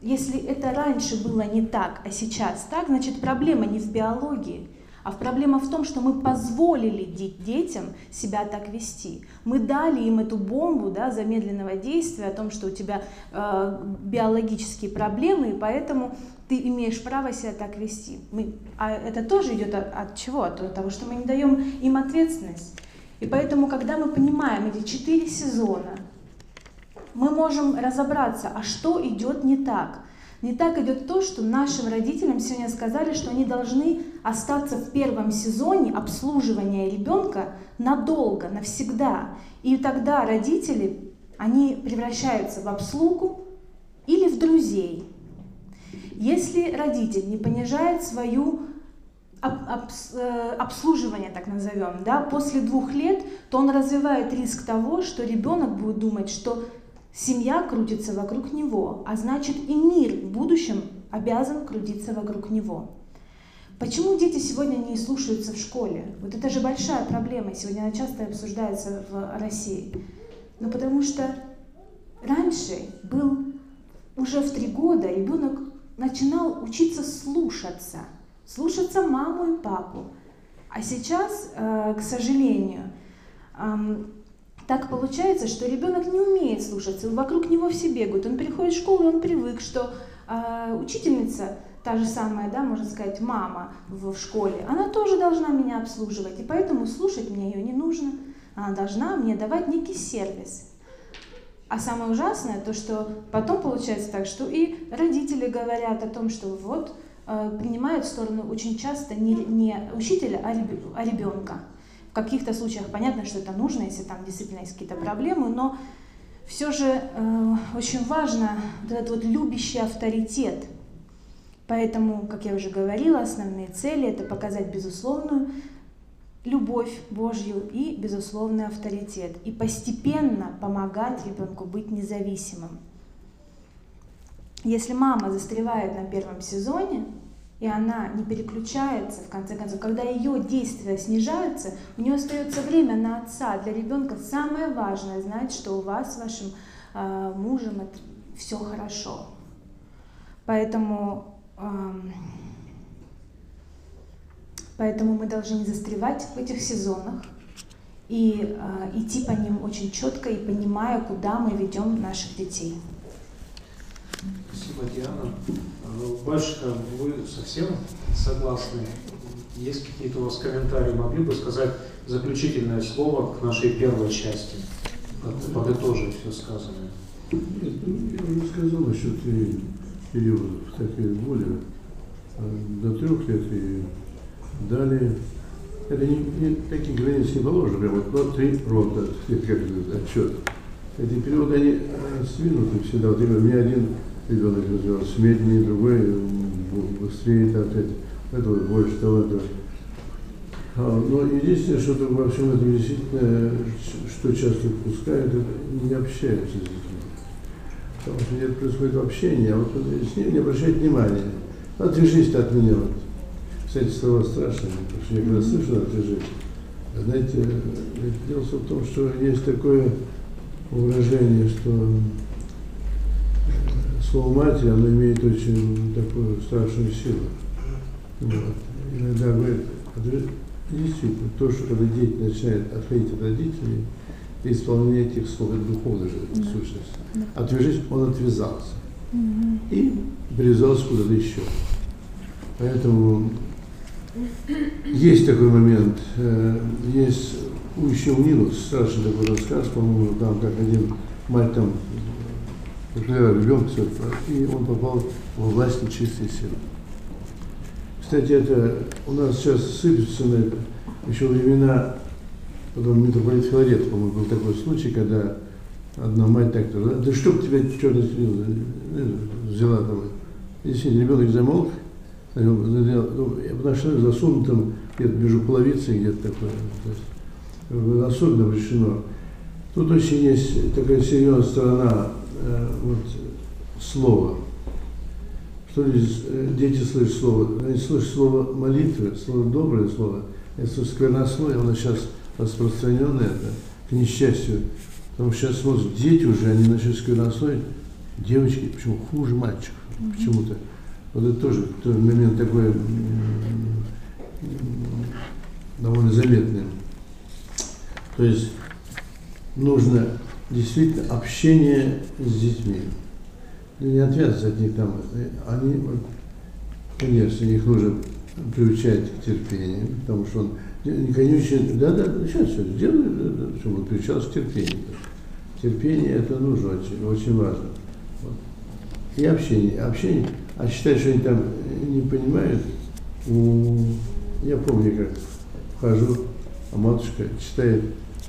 Если это раньше было не так, а сейчас так, значит, проблема не в биологии. А проблема в том, что мы позволили детям себя так вести. Мы дали им эту бомбу, да, замедленного действия, о том, что у тебя э, биологические проблемы, и поэтому ты имеешь право себя так вести. Мы, а это тоже идет от, от чего? От того, что мы не даем им ответственность. И поэтому, когда мы понимаем эти четыре сезона, мы можем разобраться, а что идет не так. Не так идет то, что нашим родителям сегодня сказали, что они должны остаться в первом сезоне обслуживания ребенка надолго, навсегда. И тогда родители, они превращаются в обслугу или в друзей. Если родитель не понижает свою обслуживание, так назовем, да, после двух лет, то он развивает риск того, что ребенок будет думать, что семья крутится вокруг него, а значит и мир в будущем обязан крутиться вокруг него. Почему дети сегодня не слушаются в школе? Вот это же большая проблема, сегодня она часто обсуждается в России. Но потому что раньше был уже в три года ребенок начинал учиться слушаться, слушаться маму и папу. А сейчас, к сожалению, так получается, что ребенок не умеет слушаться, вокруг него все бегают. Он приходит в школу, и он привык, что э, учительница, та же самая, да, можно сказать, мама в, в школе, она тоже должна меня обслуживать, и поэтому слушать мне ее не нужно. Она должна мне давать некий сервис. А самое ужасное то, что потом получается так, что и родители говорят о том, что вот э, принимают в сторону очень часто не, не учителя, а ребенка. В каких-то случаях понятно, что это нужно, если там действительно есть какие-то проблемы, но все же э, очень важно вот этот вот любящий авторитет. Поэтому, как я уже говорила, основные цели – это показать безусловную любовь Божью и безусловный авторитет. И постепенно помогать ребенку быть независимым. Если мама застревает на первом сезоне, и она не переключается, в конце концов, когда ее действия снижаются, у нее остается время на отца. Для ребенка самое важное знать, что у вас с вашим э, мужем это все хорошо. Поэтому, э, поэтому мы должны не застревать в этих сезонах и э, идти по ним очень четко и понимая, куда мы ведем наших детей. Спасибо, Диана. Батюшка, вы совсем согласны? Есть какие-то у вас комментарии? Могли бы сказать заключительное слово к нашей первой части? Подытожить все сказанное. Нет, я уже сказал еще три периода, так и более, до трех лет и далее. Это не, не, такие границы не положено, прямо вот три рота, как отчет. Эти периоды, они свинуты всегда. Вот у меня один ребенок развивался медленнее, другой быстрее, так сказать, этого больше того, этого. Но единственное, что во всем этом действительно, что часто пускают, не общаются с детьми. Потому что где-то происходит общение, а вот с ним не обращает внимания. Отвяжись от меня. Вот. Кстати, слова страшные, потому что я когда слышал, отвяжись. Знаете, дело в том, что есть такое выражение, что слово матери, оно имеет очень такую страшную силу. Вот. Иногда говорят, действительно, то, что когда дети начинают отходить от родителей, и исполнение этих слов, это духовная же да. сущность. Да. Отвяжись, он отвязался. Угу. И привязался куда-то еще. Поэтому есть такой момент, есть еще у Нилу страшный такой рассказ, по-моему, там как один мать там ребенка, и он попал во власть нечистой силы. Кстати, это у нас сейчас сыпется на это. Еще времена, потом митрополит Филарет, по-моему, был такой случай, когда одна мать так-то, да чтоб тебя черт взяла там. И ребенок замолк, потому что засунут там где-то между половицей, где-то такое. То есть, особенно вращено. Тут очень есть такая серьезная сторона вот, слова. Что люди, дети слышат слово, они слышат слово молитвы, слово доброе слово, это сквернословие, оно сейчас распространенное, это, к несчастью. Потому что сейчас вот дети уже, они начали сквернословить, девочки, почему хуже мальчиков, mm-hmm. почему-то. Вот это тоже тот момент такой довольно заметный. То есть нужно действительно общение с детьми. Не отвязаться от них там, они, конечно, их нужно приучать к терпению, потому что он не конючий, да-да, сейчас все сделаю, чтобы он приучался к терпению. Терпение это нужно, очень, очень важно. Вот. И общение, общение, а считать, что они там не понимают, я помню, как вхожу, а матушка читает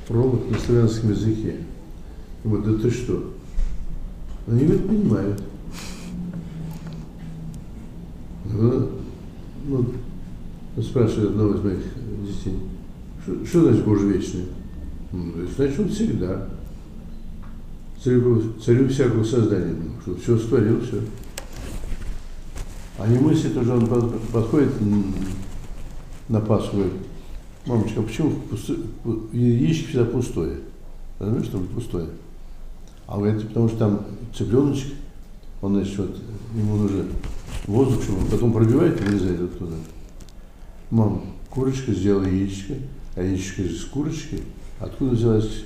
пролог на славянском языке. Вот, да ты что? Они его понимают. Ну, ну, спрашивает одного из моих детей, что, что значит Боже вечный? Ну, значит, он всегда. Царю, царю всякого создания, что все створил, все. А не мыслит уже, он подходит на Пасху, говорит, мамочка, а почему яичко всегда пустое? Понимаешь, что пустое? А вы это потому что там цыпленочек, он, значит, вот, ему нужен воздух, чтобы он потом пробивает и вылезает оттуда. Мам, курочка сделала яичко, а яичко из курочки. Откуда взялась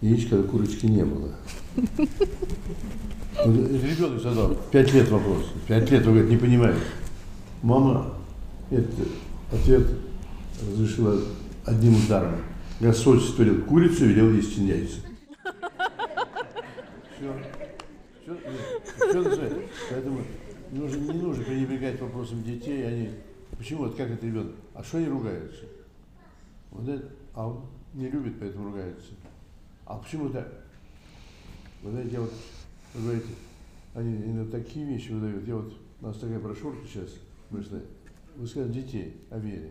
яичко, когда курочки не было? Ребенок задал пять лет вопрос. Пять лет, он говорит, не понимает. Мама этот ответ разрешила одним ударом. Господь створил курицу и велел есть яйца. Все. Все, все, все, все. Поэтому нужно, не нужно пренебрегать вопросам детей, они, почему, вот как это ребенок, а что они ругаются? Вот это, а не любит, поэтому ругаются. А почему так? Вы знаете, я вот, вы говорите, они иногда такие вещи выдают. Я вот, у нас такая брошюрка сейчас вышла, высказывают детей о вере.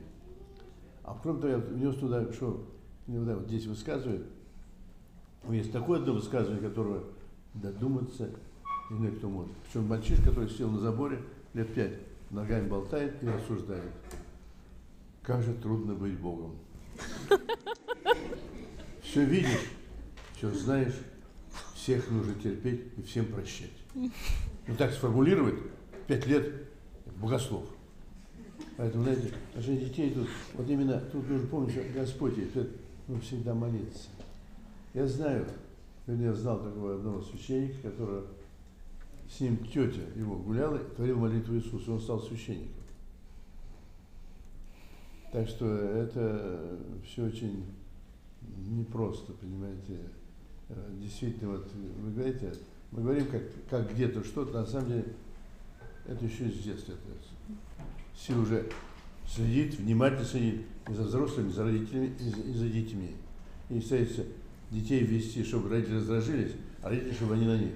А кроме того, я внес туда, что иногда вот здесь высказывают, есть такое одно высказывание, которое додуматься иной кто может. Причем мальчишка, который сел на заборе лет пять, ногами болтает и рассуждает. Как же трудно быть Богом. Все видишь, все знаешь, всех нужно терпеть и всем прощать. Ну так сформулировать пять лет богослов. Поэтому, знаете, даже детей тут, вот именно тут нужно помнить, что Господь есть, ну, всегда молиться. Я знаю, я знал такого одного священника, который с ним тетя его гуляла и творил молитву Иисуса, он стал священником. Так что это все очень непросто, понимаете. Действительно, вот вы говорите, мы говорим как, как где-то что-то, на самом деле это еще с детства. Все уже следит, внимательно следит и за взрослыми, и за родителями, и за, и за детьми. И считается, детей вести, чтобы родители раздражились, а родители, чтобы они на них.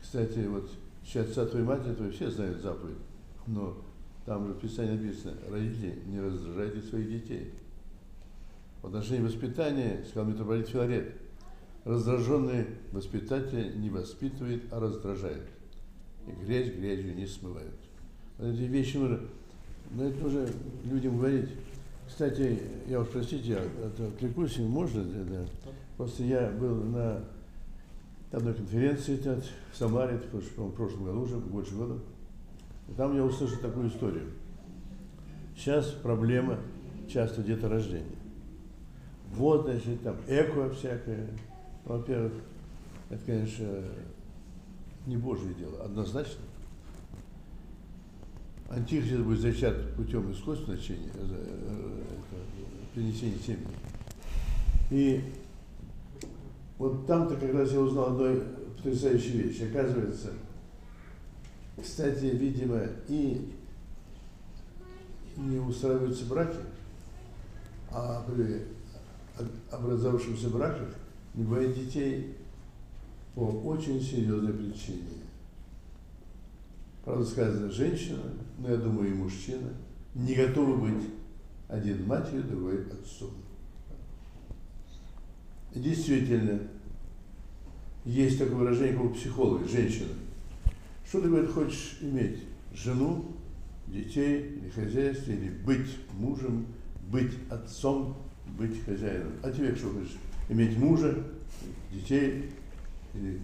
Кстати, вот сейчас отца твоей матери, твои все знают заповедь, но там же в Писании написано, родители, не раздражайте своих детей. В отношении воспитания, сказал митрополит Филарет, раздраженные воспитатели не воспитывают, а раздражают. И грязь грязью не смывают. Вот эти вещи нужно, но это нужно людям говорить. Кстати, я уж, простите, я отвлекусь, можно? Да? Просто я был на одной конференции в Самаре, в прошлом году уже, больше года. И там я услышал такую историю. Сейчас проблема часто деторождения. Вот, значит, там эко всякое. Во-первых, это, конечно, не божье дело, однозначно. Антихрист будет зачат путем искусственного значения, принесения семени. И вот там-то как раз я узнал одной потрясающей вещи. Оказывается, кстати, видимо, и не устраиваются браки, а при образовавшемся браках не бывает детей по очень серьезной причине. Правда, сказано, женщина, но я думаю и мужчина, не готовы быть один матерью, другой отцом. И действительно, есть такое выражение, как у психолога, женщина. Что ты, говорит, хочешь иметь? Жену, детей, или хозяйство, или быть мужем, быть отцом, быть хозяином. А тебе что хочешь? Иметь мужа, детей, или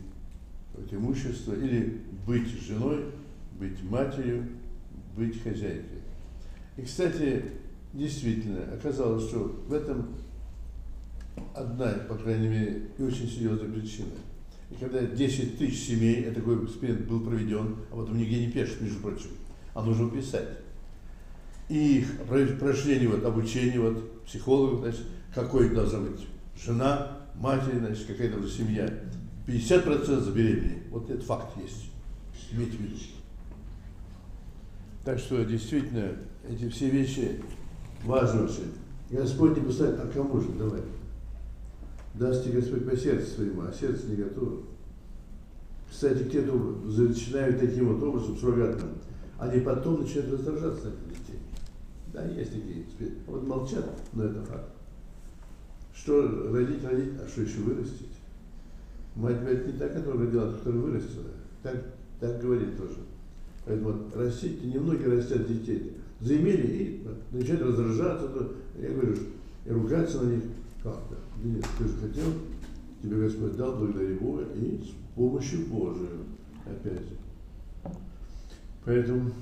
имущество, или быть женой, быть матерью, быть хозяйкой. И, кстати, действительно, оказалось, что в этом одна, по крайней мере, и очень серьезная причина. И когда десять тысяч семей, а такой эксперимент был проведен, а потом нигде не пишут, между прочим, а нужно писать. И прошли вот обучение вот, психологов, значит, какой должна быть жена, матери, значит, какая-то вот семья. пятьдесят процентов забеременели. Вот этот факт есть. Имейте в виду. Так что, действительно, эти все вещи важны очень. Господь не поставит, а кому же давай? Даст тебе Господь по сердцу своему, а сердце не готово. Кстати, те-то начинают таким вот образом, суррогатным, они потом начинают раздражаться на этих детей. Да, есть такие. Вот молчат, но это факт. Что родить, родить, а что еще вырастить? Мать говорит, не та, которая родила, а та, которая вырастила. Так, так говорит тоже. Поэтому вот, растить, немногие растят детей. Заимели и начинают раздражаться. То, я говорю, и ругаться на них. Как-то. Нет, ты же хотел, тебе Господь дал, благодаря Бога, и с помощью Божией опять. Поэтому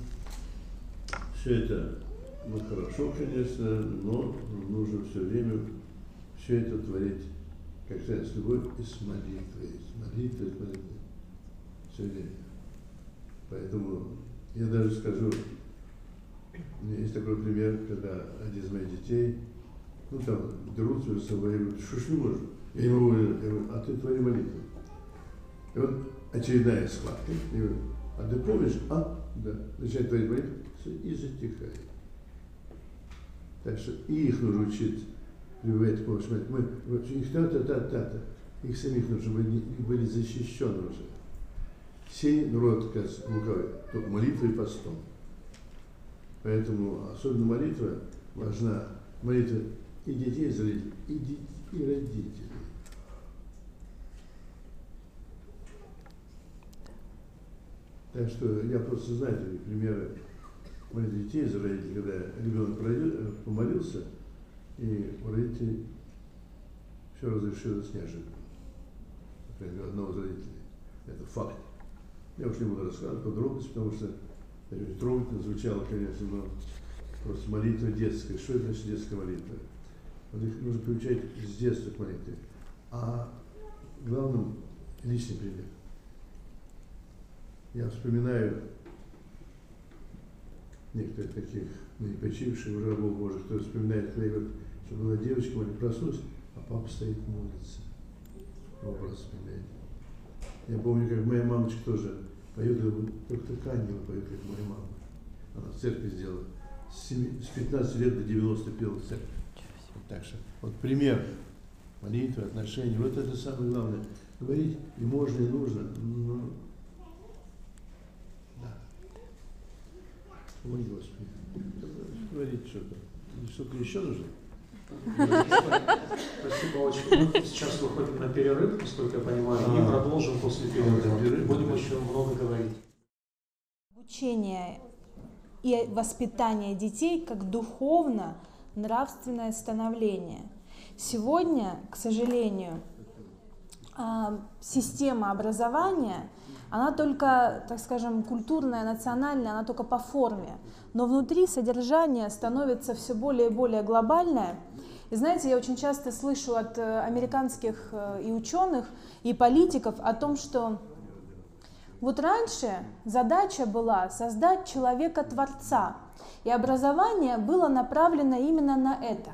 все это ну, хорошо, конечно, но нужно все время все это творить, как сказать, с любовью и с молитвой, с молитвой, с молитвой, все время. Поэтому я даже скажу, у меня есть такой пример, когда один из моих детей, ну там, дерутся между собой, я говорю, что ж не можешь? Я не могу, я говорю, а ты твори молитву. И вот очередная схватка, я говорю, а ты помнишь, а? Да, начинает творить молитву, и затихает. Так что и их нужно учить, прибывает помощь молитвы. Мы, вообще, их та-та, та-та-та, их самих нужно, чтобы они были защищены уже. Сей народ, как лукавый, только молитвой и постом. Поэтому, особенно молитва важна, молитва и детей зрителей, и, де и родителей. Так что я просто знаю примеры моих детей за родителей, когда ребенок помолился, и у родителей все разрешилось неожиданно. Например, одного из родителей. Это факт. Я уж не буду рассказывать подробности, потому что трогательно звучало, конечно, но просто молитва детская. Что это значит детская молитва? Вот их нужно приучать с детства к молитве. А главным личный пример. Я вспоминаю некоторых таких ныне почивших уже рабов Божьих, кто вспоминает, когда я говорю, что была девочка, он проснулся, а папа стоит молится. Образ вспоминает. Я помню, как моя мамочка тоже поет, как-то Канева поет, как моя мама. Она в церкви сделала. С пятнадцати лет до девяноста пела в церкви. Так что, вот пример молитвы, отношений, вот это самое главное. Говорить и можно, и нужно, но... Да. Ой, Господи, говорить что-то. Что-то еще нужно? Спасибо очень. Мы сейчас выходим на перерыв, насколько я понимаю, и продолжим после перерыва. Будем еще много говорить. Обучение и воспитание детей как духовно нравственное становление. Сегодня, к сожалению, система образования, она только, так скажем, культурная, национальная, она только по форме, но внутри содержание становится все более и более глобальное. И знаете, я очень часто слышу от американских и ученых, и политиков о том, что вот раньше задача была создать человека-творца, и образование было направлено именно на это.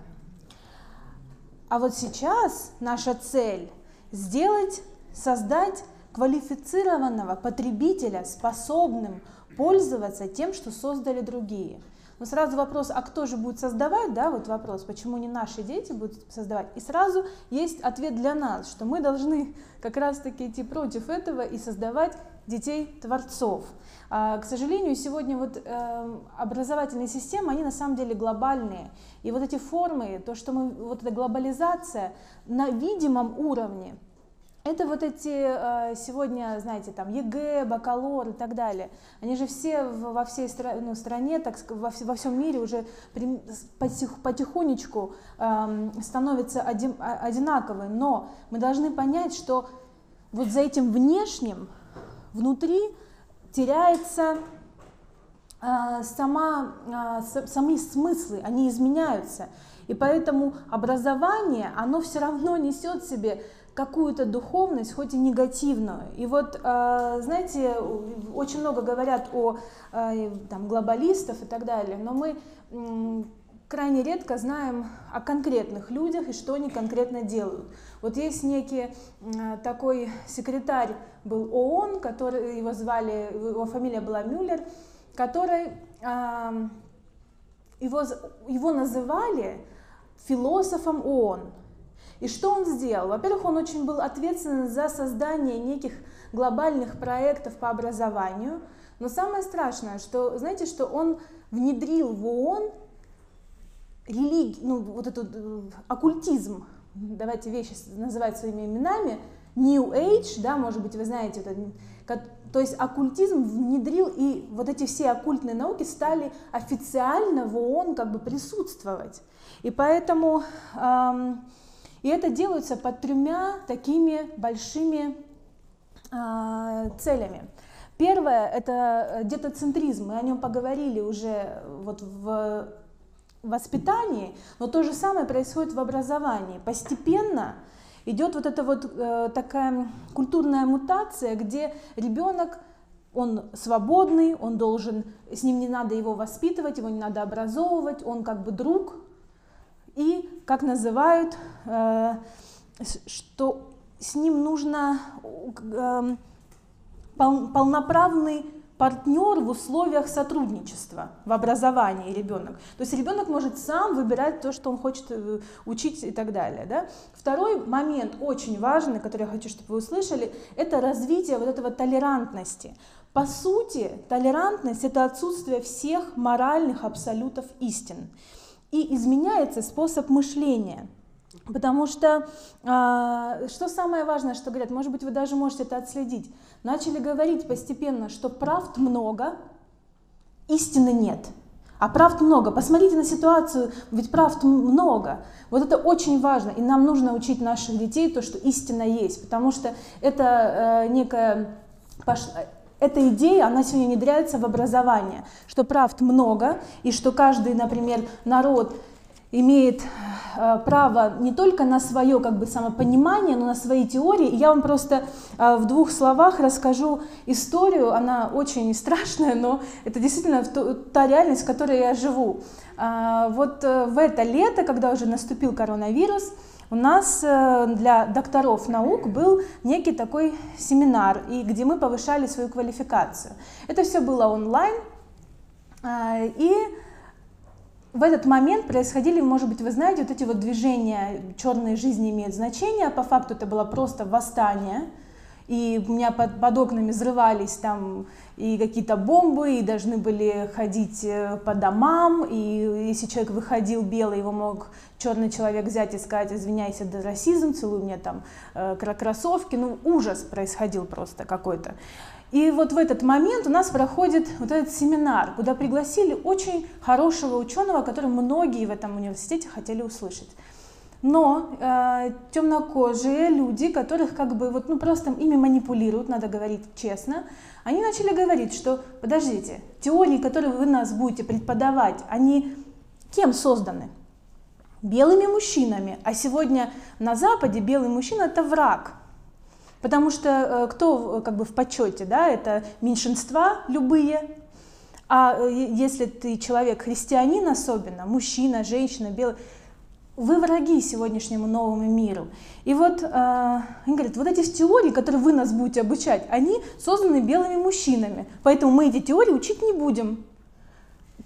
А вот сейчас наша цель – сделать, создать квалифицированного потребителя, способным пользоваться тем, что создали другие. Но сразу вопрос, а кто же будет создавать, да, вот вопрос, почему не наши дети будут создавать. И сразу есть ответ для нас, что мы должны как раз-таки идти против этого и создавать детей-творцов. А, к сожалению, сегодня вот э, образовательные системы, они на самом деле глобальные. И вот эти формы, то, что мы, вот эта глобализация на видимом уровне, это вот эти сегодня, знаете, там ЕГЭ, бакалор и так далее. Они же все во всей ну, стране, так, во, во всем мире уже потихонечку становятся одинаковыми. Но мы должны понять, что вот за этим внешним внутри теряется сама, сами смыслы, они изменяются. И поэтому образование, оно все равно несет в себе какую-то духовность, хоть и негативную. И вот, знаете, очень много говорят о там, глобалистов и так далее, но мы крайне редко знаем о конкретных людях и что они конкретно делают. Вот есть некий такой секретарь был ООН, который, его звали, его фамилия была Мюллер, который, его, его называли философом ООН. И что он сделал? Во-первых, он очень был ответственен за создание неких глобальных проектов по образованию. Но самое страшное, что, знаете, что он внедрил в ООН религию, ну, вот этот оккультизм, давайте вещи называть своими именами, New Age, да, может быть, вы знаете, это, то есть оккультизм внедрил, и вот эти все оккультные науки стали официально в ООН как бы присутствовать. И поэтому... Эм, И это делается под тремя такими большими э, целями. Первое – это детоцентризм, мы о нем поговорили уже вот в воспитании, но то же самое происходит в образовании. Постепенно идет вот эта вот э, такая культурная мутация, где ребенок, он свободный, он должен, с ним не надо его воспитывать, его не надо образовывать, он как бы друг. И, как называют, что с ним нужно полноправный партнер в условиях сотрудничества в образовании ребенок. То есть ребенок может сам выбирать то, что он хочет учить и так далее. Да? Второй момент, очень важный, который я хочу, чтобы вы услышали, это развитие вот этого толерантности. По сути, толерантность – это отсутствие всех моральных абсолютов истин. И изменяется способ мышления, потому что, э, что самое важное, что говорят, может быть, вы даже можете это отследить, начали говорить постепенно, что правд много, истины нет, а правд много. Посмотрите на ситуацию, ведь правд много. Вот это очень важно, и нам нужно учить наших детей то, что истина есть, потому что это э, некая... Пош... Эта идея, она сегодня внедряется в образование, что правд много, и что каждый, например, народ имеет э, право не только на свое как бы, самопонимание, но на свои теории. И я вам просто э, в двух словах расскажу историю, она очень страшная, но это действительно та реальность, в которой я живу. Э, вот э, в это лето, когда уже наступил коронавирус, у нас для докторов наук был некий такой семинар, и где мы повышали свою квалификацию. Это все было онлайн, и в этот момент происходили, может быть, вы знаете, вот эти вот движения «Черные жизни имеют значение», по факту это было просто восстание, и у меня под, под окнами взрывались там и какие-то бомбы, и должны были ходить по домам, и если человек выходил белый, его мог черный человек взять и сказать: извиняйся, это расизм, целуй мне там кроссовки, ну ужас происходил просто какой-то. И вот в этот момент у нас проходит вот этот семинар, куда пригласили очень хорошего ученого, который многие в этом университете хотели услышать. Но э, темнокожие люди, которых как бы вот ну просто ими манипулируют, надо говорить честно, они начали говорить, что подождите, теории, которые вы нас будете преподавать, они кем созданы? Белыми мужчинами. А сегодня на Западе белый мужчина – это враг. Потому что э, кто как бы в почете, да, это меньшинства любые. А если ты человек христианин особенно, мужчина, женщина, белый, вы враги сегодняшнему новому миру. И вот, э, они говорят, вот эти теории, которые вы нас будете обучать, они созданы белыми мужчинами, поэтому мы эти теории учить не будем.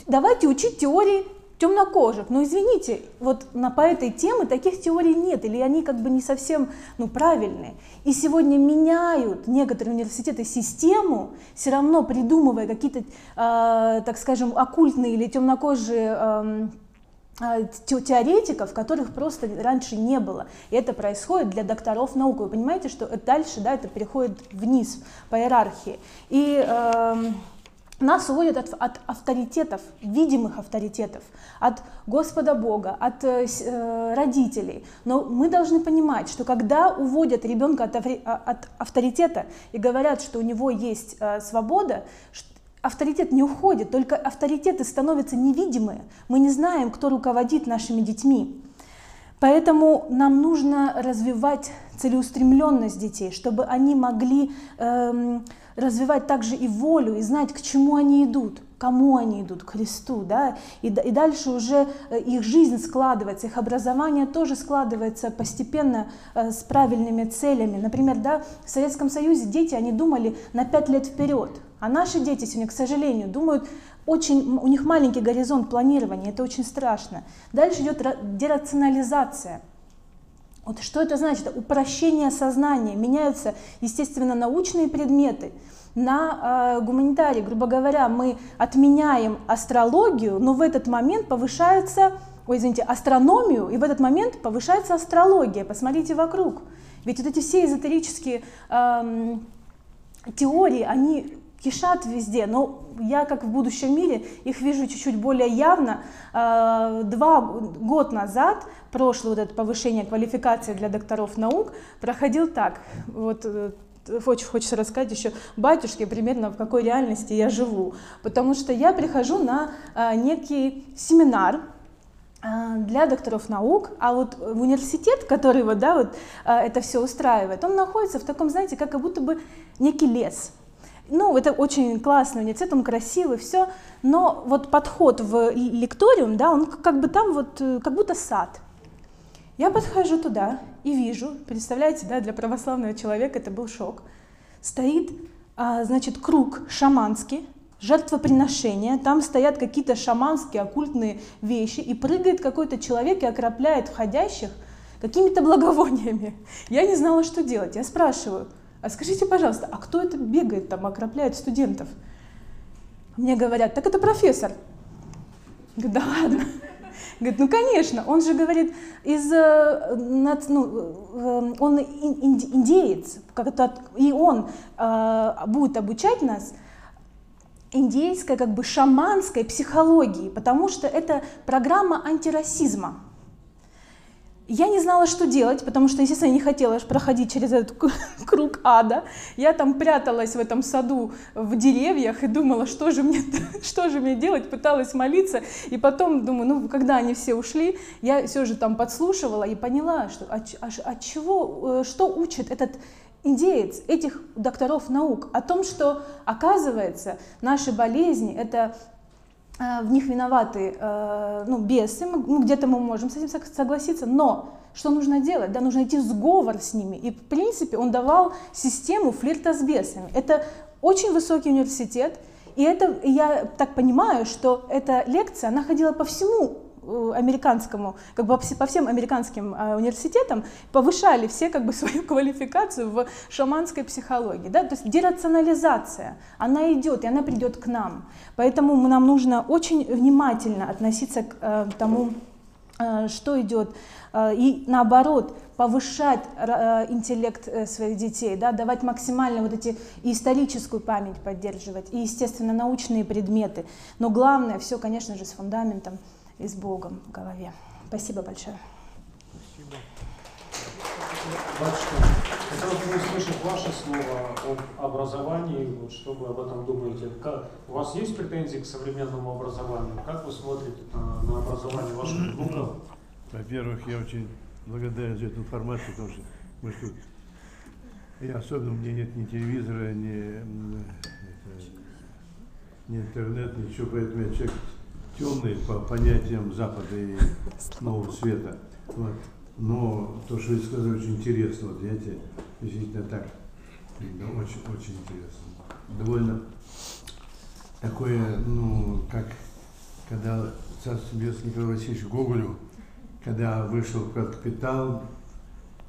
давайте учить теории темнокожих. Ну, извините, вот на, по этой теме таких теорий нет, или они как бы не совсем ну, правильные. И сегодня меняют некоторые университеты систему, все равно придумывая какие-то, э, так скажем, оккультные или темнокожие э, теоретиков, которых просто раньше не было. И это происходит для докторов наук. Вы понимаете, что дальше да, это переходит вниз по иерархии. И э, нас уводят от, от авторитетов, видимых авторитетов, от Господа Бога, от э, родителей. Но мы должны понимать, что когда уводят ребенка от, от авторитета и говорят, что у него есть э, свобода, авторитет не уходит, только авторитеты становятся невидимые. Мы не знаем, кто руководит нашими детьми. Поэтому нам нужно развивать целеустремленность детей, чтобы они могли эм, развивать также и волю, и знать, к чему они идут, кому они идут, к Христу. Да? И, и дальше уже их жизнь складывается, их образование тоже складывается постепенно э, с правильными целями. Например, да, в Советском Союзе дети они думали на пять лет вперед. А наши дети сегодня, к сожалению, думают, очень, у них маленький горизонт планирования, это очень страшно. Дальше идет дерационализация. Вот что это значит? Упрощение сознания. Меняются, естественно, научные предметы. На э, гуманитарии, грубо говоря, мы отменяем астрологию, но в этот момент повышается, ой, извините, астрономию, и в этот момент повышается астрология. Посмотрите вокруг. Ведь вот эти все эзотерические э, теории, они кишат везде, но я, как в будущем мире, их вижу чуть-чуть более явно. Два года назад, прошлое вот это повышение квалификации для докторов наук, проходил так. Вот очень хочется рассказать еще батюшке примерно, в какой реальности я живу. Потому что я прихожу на некий семинар для докторов наук, а вот в университет, который вот, да, вот, это все устраивает, он находится в таком, знаете, как будто бы некий лес. Ну, это очень классный университет, он красивый, все, но вот подход в лекториум, да, он как бы там вот, как будто сад. Я подхожу туда и вижу, представляете, да, для православного человека это был шок, стоит, а, значит, круг шаманский, жертвоприношение, там стоят какие-то шаманские оккультные вещи, и прыгает какой-то человек и окропляет входящих какими-то благовониями. Я не знала, что делать, я спрашиваю. А скажите, пожалуйста, а кто это бегает там, окропляет студентов? Мне говорят, так это профессор. Говорю, да ладно. Говорит, ну конечно, он же говорит, из, ну, он индеец, и он будет обучать нас индейской, как бы шаманской психологии, потому что это программа антирасизма. Я не знала, что делать, потому что, естественно, я не хотела проходить через этот круг ада. Я там пряталась в этом саду, в деревьях, и думала, что же мне, что же мне делать, пыталась молиться. И потом, думаю, ну, когда они все ушли, я все же там подслушивала и поняла, что, от, от чего, что учит этот индеец, этих докторов наук, о том, что, оказывается, наши болезни — это... В них виноваты ну, бесы, ну, где-то мы можем с этим согласиться, но что нужно делать? Да, нужно идти в сговор с ними. И, в принципе, он давал систему флирта с бесами. Это очень высокий университет, и это, я так понимаю, что эта лекция, она ходила по всему американскому, как бы по всем американским университетам, повышали все как бы свою квалификацию в шаманской психологии. Да? То есть дерационализация, она идет, и она придет к нам. Поэтому нам нужно очень внимательно относиться к тому, что идет, и наоборот, повышать интеллект своих детей, да? Давать максимально вот эти и историческую память поддерживать, и, естественно, научные предметы. Но главное все, конечно же, с фундаментом и с Богом в голове. Спасибо большое. Спасибо. Хотелось бы услышать ваше слово об образовании, вот, что вы об этом думаете. Как, у вас есть претензии к современному образованию? Как вы смотрите на, на образование ваших внуков? Во-первых, я очень благодарен за эту информацию, потому что мы тут... И особенно у меня нет ни телевизора, ни, ни интернета, ничего, поэтому я человек... темный по понятиям Запада и Нового Света. Вот. Но то, что вы сказали, очень интересно. Вот, видите, действительно так. Да, очень, очень интересно. Довольно такое, ну, как когда царство небесное Николаю Васильевичу Гоголю, когда вышел «Капитал»,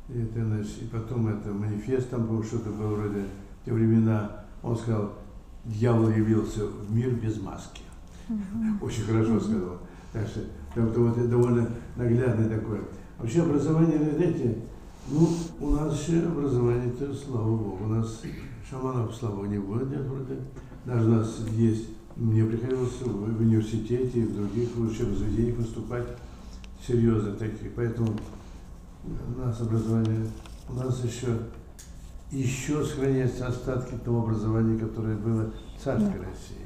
и, это, значит, и потом это манифест, там было что-то было вроде те времена, он сказал, дьявол явился в мир без маски. Mm-hmm. Очень хорошо сказал. Так что это вот, довольно наглядный такой. Вообще образование, знаете, ну, у нас еще образование-то, слава Богу, у нас шаманов, слава Богу, не будет, вроде. Даже у нас есть, мне приходилось в университете и в других учебных заведениях выступать серьезно такие. Поэтому у нас образование, у нас еще, еще сохраняются остатки того образования, которое было в царской России.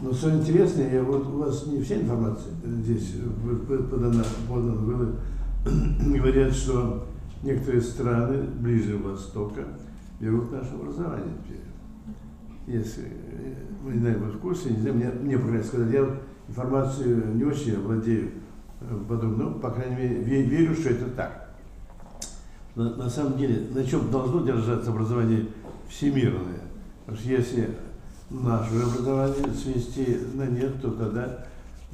Но все интересное, я, вот у вас не вся информация здесь подана, подана была. Говорят, что некоторые страны Ближнего Востока берут наше образование теперь. Если, ну, не знаю, вы в курсе, не знаю, мне, мне пока сказать, я информацию не очень владею, потом, ну, по крайней мере, верю, что это так. На, на самом деле, на чем должно держаться образование всемирное? Потому что если наше образование свести на нет, то тогда,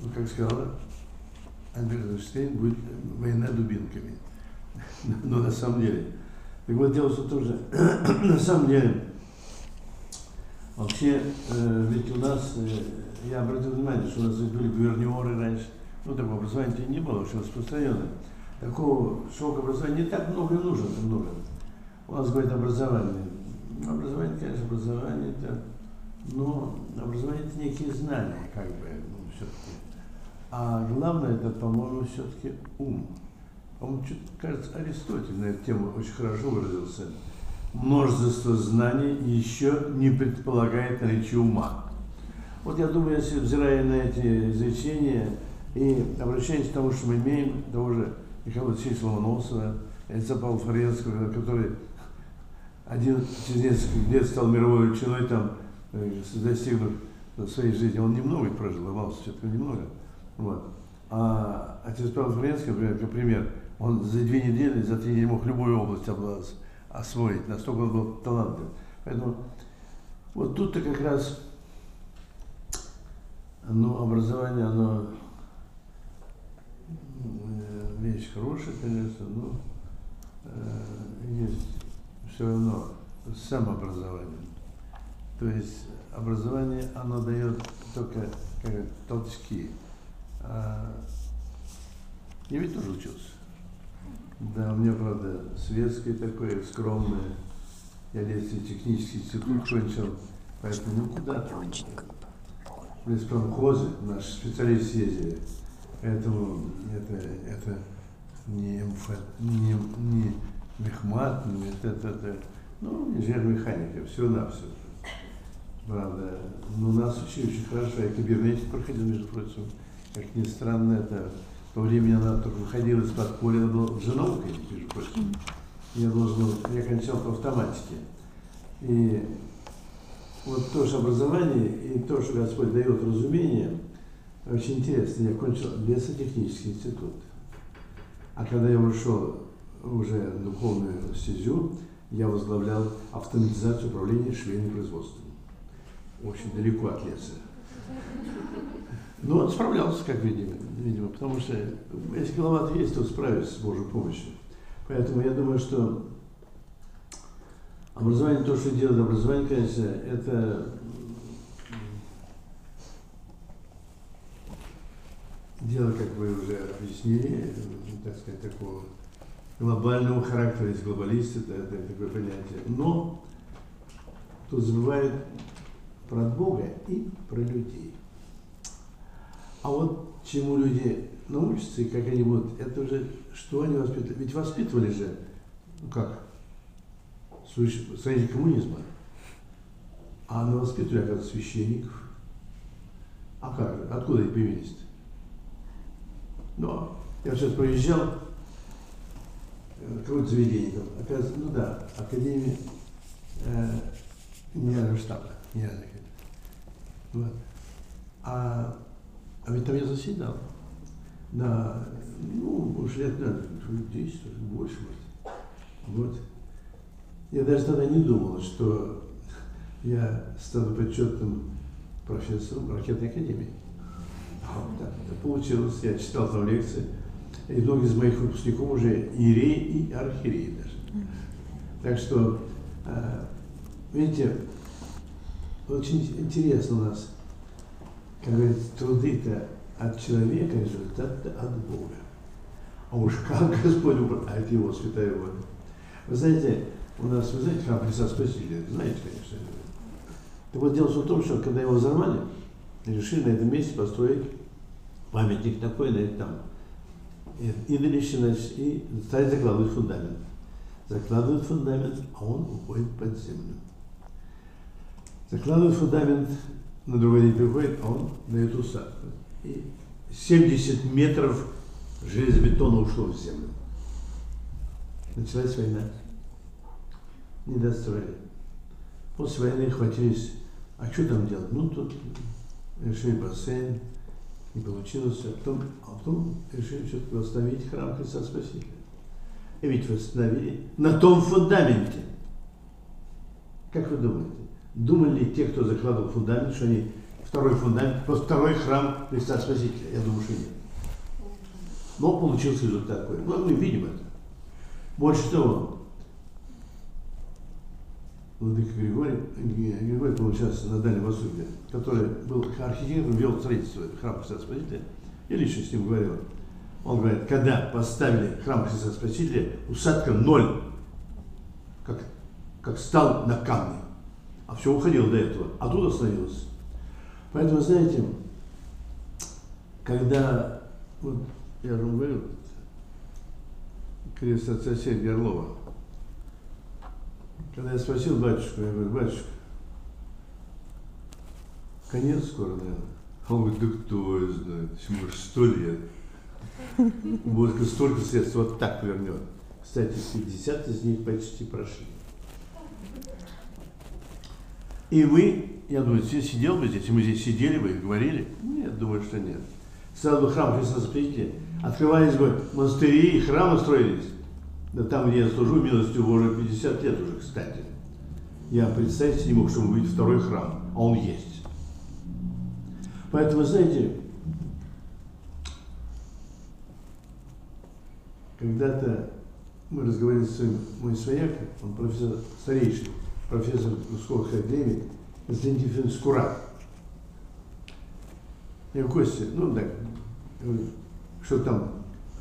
ну, как сказала Альберт Эйнштейн, будет война дубинками. Но на самом деле. Так вот, дело все тоже. На самом деле, вообще, э, ведь у нас, э, я обратил внимание, что у нас были гувернеры раньше. Ну, такого образования не было, вообще распространенное. Такого широкого образования не так много и нужно, так много. У нас говорит образование. Образование, конечно, образование, да. Но образование – это некие знания, как бы, ну, все-таки. А главное, это, по-моему, все-таки ум. По-моему, кажется, Аристотель на эту тему очень хорошо выразился. Множество знаний еще не предполагает наличие ума. Вот я думаю, если, взирая на эти изречения и обращаясь к тому, что мы имеем, того же Михаила Васильевича Ломоносова, Эльца Павла Фаренского, который один через несколько лет стал мировой величиной, там, достигнув своей жизни, он немного прожил, ломался все-таки немного. Вот. А отец Павел Филарет, как пример, он за две недели, за три недели мог любую область освоить, настолько он был талантлив. Поэтому вот тут-то как раз, ну, образование, оно вещь хорошая, конечно, но э, есть все равно самообразование. То есть образование, оно дает только как, толчки. Я ведь тоже учился. Да, у меня, правда, светское такое, скромное. Я лесотехнический институт кончил, поэтому ну куда? В леспромхозы наши специалисты ездили, поэтому это, это не, мф, не, не мехмат, не это, это, это, ну, инженер-механика, все-навсего. Правда, но нас учили очень хорошо, я кибернетик проходил, между прочим. Как ни странно, это в то время она только выходила из подполья, она была уже наукой, между прочим. Я должен был, я кончал по автоматике. И вот то, что образование, и то, что Господь дает разумение, очень интересно. Я кончил лесотехнический институт. А когда я ушел уже в духовную стезю, я возглавлял автоматизацию управления швейным производством. В общем, далеко от леса. Но он справлялся, как видимо, видимо, потому что если голова-то есть, то справится с Божьей помощью. Поэтому я думаю, что образование, то, что делает образование, конечно, это дело, как вы уже объяснили, так сказать, такого глобального характера, есть глобалисты, это, это такое понятие. Но тут забывают про Бога и про людей. А вот чему люди научатся и как они будут, это уже, что они воспитывали. Ведь воспитывали же, ну как, строители коммунизма. А на воспитывали, оказывается, священников. А как же, откуда они появились-то? Но я сейчас проезжал, какое-то заведение там, оказывается, ну да, Академия э, генерального штаба, генерального штаба. Вот. А А ведь там я заседал. Да, ну, уж лет, наверное, десять, больше, может. Вот. Я даже тогда не думал, что я стану почетным профессором ракетной академии. Да, это получилось. Я читал там лекции. И многие из моих выпускников уже иерей и архиерей даже. Так что, видите, очень интересно у нас, как говорится, труды-то от человека, результат-то от Бога. А уж как Господь управляет его святая воля. Вы знаете, у нас, вы знаете, храм Христа Спасителя, знаете, конечно. Так вот, дело в том, что когда его взорвали, решили на этом месте построить памятник такой, на этом, и начинать, и стали закладывать фундамент. Закладывают фундамент, а он уходит под землю. Закладывают фундамент, на другой день приходит, а он дает усадку. И семьдесят метров железобетона ушло в землю. Началась война. Не достроили. После войны хватились, а что там делать? Ну, тут решили бассейн, не получилось. А потом, а потом решили все-таки восстановить храм Христа Спасителя. И ведь восстановили на том фундаменте. Как вы думаете? Думали ли те, кто закладывал фундамент, что они второй фундамент, просто второй храм Христа Спасителя? Я думаю, что нет. Но получился результат такой. Ну, мы видим это. Больше того, Владыка Григорий, Григорий получался на Дальнем Востоке, который был архитектором, вел строительство храма Христа Спасителя. Я лично с ним говорил. Он говорит, когда поставили храм Христа Спасителя, усадка ноль, как, как стал на камне. А все уходило до этого, а тут остановилось. Поэтому, знаете, когда, вот я же говорю, крест отца Сергея Орлова, когда я спросил батюшку, я говорю, батюшка, конец скоро, наверное. Он говорит, да кто я знает, всему же сто лет. Вот столько средств вот так вернет. Кстати, пятьдесят из них почти прошли. И мы, я думаю, все сидел бы здесь, и мы здесь сидели бы и говорили. Нет, думаю, что нет. Сразу храм Христа Спасителя. Открывались бы монастыри и храмы строились. Да там, где я служу, милостью Божией, пятьдесят лет уже, кстати. Я представить себе не мог, что мы увидим второй храм, а он есть. Поэтому, знаете, когда-то мы разговаривали с своим, мой свояком, он профессор старейший, профессор Русского академии, Константин Федорович Скурак. Я говорю, Костя, ну так, что там,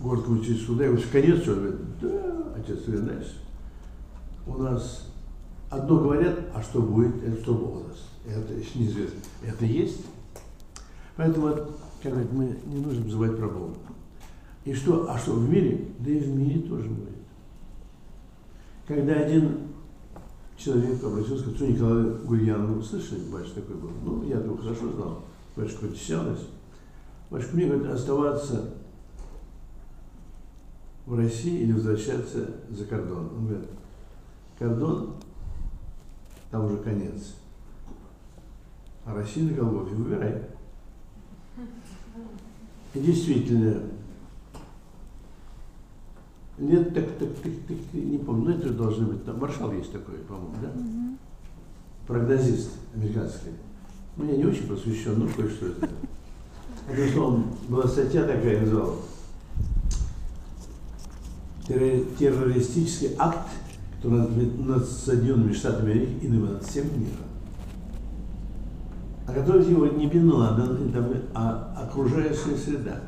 город учить суда, я говорю, в конец, что ли? Да, отец, ты знаешь, у нас одно говорят, а что будет, это что было у нас. Это еще неизвестно. Это есть. Поэтому, как говорят, мы не нужно забывать про Бога. И что, а что в мире? Да и в мире тоже будет. Когда один человек обратился к отцу Николаю Гурьянову, слышали, батюшка такой был, ну, я его хорошо знал, батюшка потесялась. Батюшка мне говорит, оставаться в России или возвращаться за кордон. Он говорит, кордон, там уже конец, а Россия на Голгофе, выбирай. И действительно, нет, так, так, так, так, не помню, но это должны быть, там маршал есть такой, по-моему, да? Mm-hmm. Прогнозист американский. Ну, я не очень просвещен, но кое-что это. Потому что он, была статья такая, называла, террористический акт, который над Соединенными Штатами Америки и над всем миром. А который его не пинала, а окружающая среда.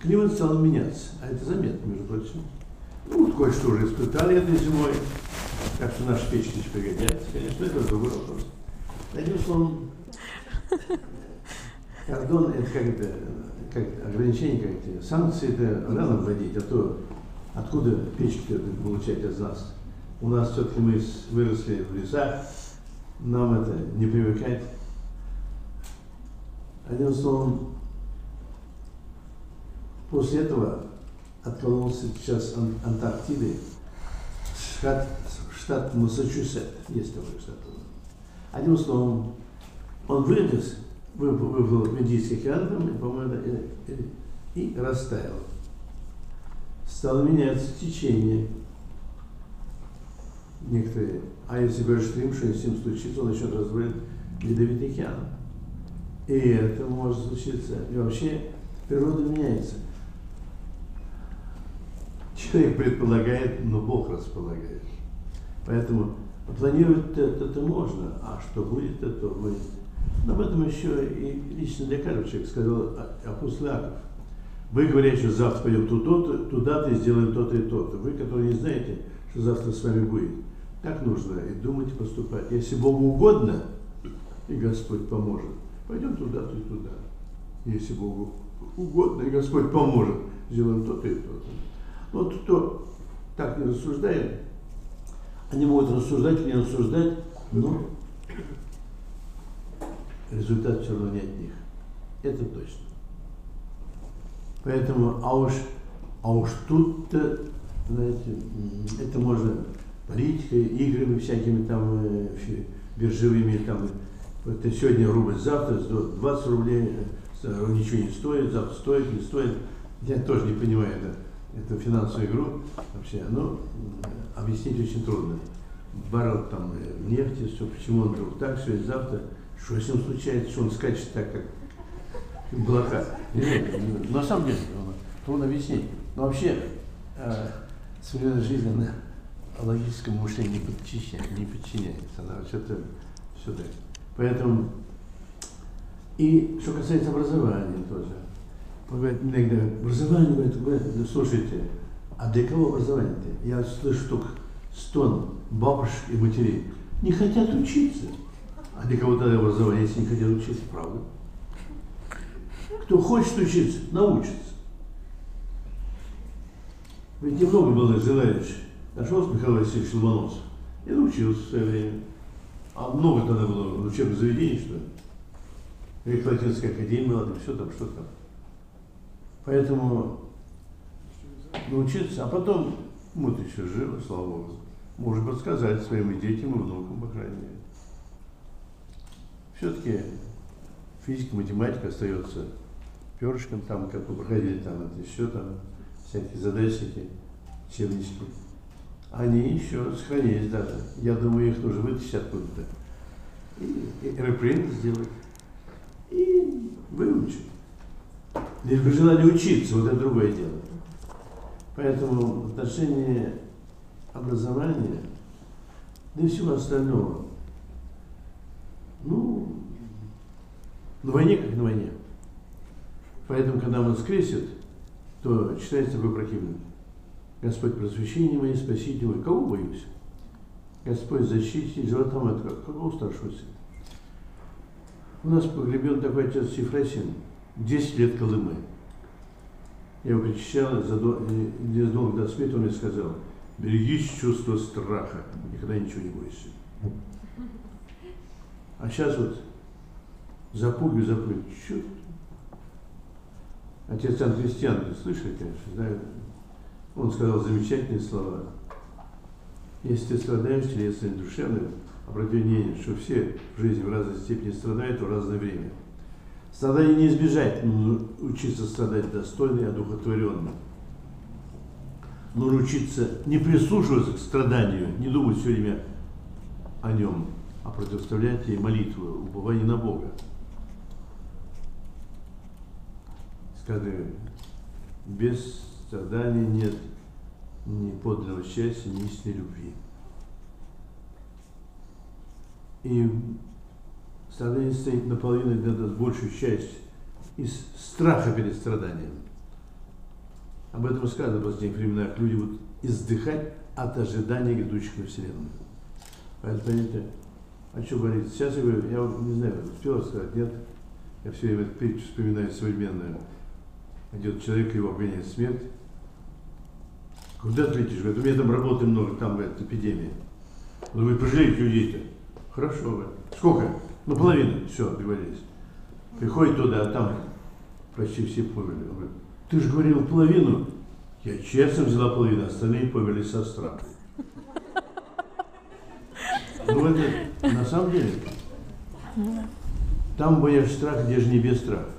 Климат стал меняться, а это заметно, между прочим. Ну, вот кое-что уже испытали этой зимой, как-то наши печки пригодятся, конечно, это другой вопрос. Одним словом, кордон – это как это, как ограничение, как это, санкции это рано вводить, а то откуда печки-то получать от нас? У нас все-таки мы выросли в лесах, нам это не привыкать. Одним словом, после этого откололся сейчас Ан Антарктиды, штат, штат Массачусетт, есть такой штат. Одним словом, он вылез, выплыл в Индийский океан, и, и, и, и растаял. Стало меняться течение. Некоторые, а если говоришь, что им что-нибудь случится, он еще раз будет ледовитый океан. И это может случиться. И вообще природа меняется. Человек предполагает, но Бог располагает. Поэтому планировать это, это можно, а что будет, это будет. Но об этом еще и лично для каждого человека сказал апостол Иаков. Вы говорите, что завтра пойдем туда-то, туда-то и сделаем то-то и то-то. Вы, которые не знаете, что завтра с вами будет. Так нужно и думать, и поступать. Если Богу угодно, и Господь поможет, пойдем туда-то и туда. Если Богу угодно, и Господь поможет, сделаем то-то и то-то. Но вот кто так не рассуждает, они могут рассуждать, не рассуждать, но результат все равно не от них. Это точно. Поэтому, а уж, а уж тут-то, знаете, это можно политикой, играми всякими там, биржевыми там. Это сегодня рубль, завтра двадцать рублей, ничего не стоит, завтра стоит, не стоит. Я тоже не понимаю это, эту финансовую игру вообще. Ну, объяснить очень трудно. Баррель там нефти, все, почему он вдруг так, все, и завтра. Что с ним случается, что он скачет так, как облака. На самом деле трудно объяснить. Но вообще э, современная жизнь, она логическому мышлению не подчиняется, не подчиняется. Она вообще-то все так. Поэтому, и что касается образования тоже. Говорят, иногда образование, говорят, говорят, да слушайте, а для кого образование-то? Я слышу только стон бабушек и матерей. Не хотят учиться. А для кого тогда образование, если не хотят учиться, правда? Кто хочет учиться, научится. Ведь немного было желающих. Нашелся Михаил Васильевич Ломоносов и научился в свое время. А много тогда было в учебных заведениях, что ли? Ведь Латинская академия была, там все там, что там. Поэтому научиться, а потом, мы-то еще живы, слава Богу, может подсказать своим детям и внукам, по крайней мере. Все-таки физика, математика остается перышком, там, как вы проходили, там, это еще там, всякие задачки, учебнички. Они еще сохранились даже. Я думаю, их нужно вытащить откуда-то. И репринт сделать. И выучить. Лишь бы желали учиться, вот это другое дело. Поэтому в отношении образования, да и всего остального, ну, на войне как на войне. Поэтому, когда нас крестят, то читается такой противник. Господь, просвещение мое, спасите мое. Кого боюсь? Господь, защитите, живота моего. Какого старшего сына? У нас погребен такой отец Серафим, десять лет Колымы. Я его причащал, задолго до смерти он мне сказал, берегись чувства страха, никогда ничего не бойся. А сейчас вот запугиваю, запугиваю, черт. Отец Санхристиан, ты слышали, конечно, знаю. Он сказал замечательные слова. Если ты страдаешь, телесным и душевным, обрати внимание, что все в жизни в разной степени страдают в разное время. Страдание не избежать, нужно учиться страдать достойно и одухотворенно. Нужно учиться не прислушиваться к страданию, не думать все время о нем, а противоставлять ей молитву, упование на Бога. Скажи, без страданий нет ни подлинного счастья, ни истинной любви. И страдание состоит наполовину, иногда большую часть из страха перед страданием. Об этом сказано в последних временах. Люди будут издыхать от ожидания грядущих на Вселенную. Поэтому это, о чем говорить? Сейчас я говорю, я не знаю, успел сказать, нет. Я все время притчу вспоминаю современную. Идет человек, его обвиняет в смерть. Куда ты летишь? Говорит, у меня там работы много, там говорит, эпидемия. Он говорит, пожалеете людей-то? Хорошо, говорит. Сколько? Наполовину. Все, договорились. Приходит туда, а там почти все померли. Он говорит, ты же говорил половину. Я честно взяла половину, остальные померли со страха. Ну это на самом деле. Там боясь страх, где же не без страха.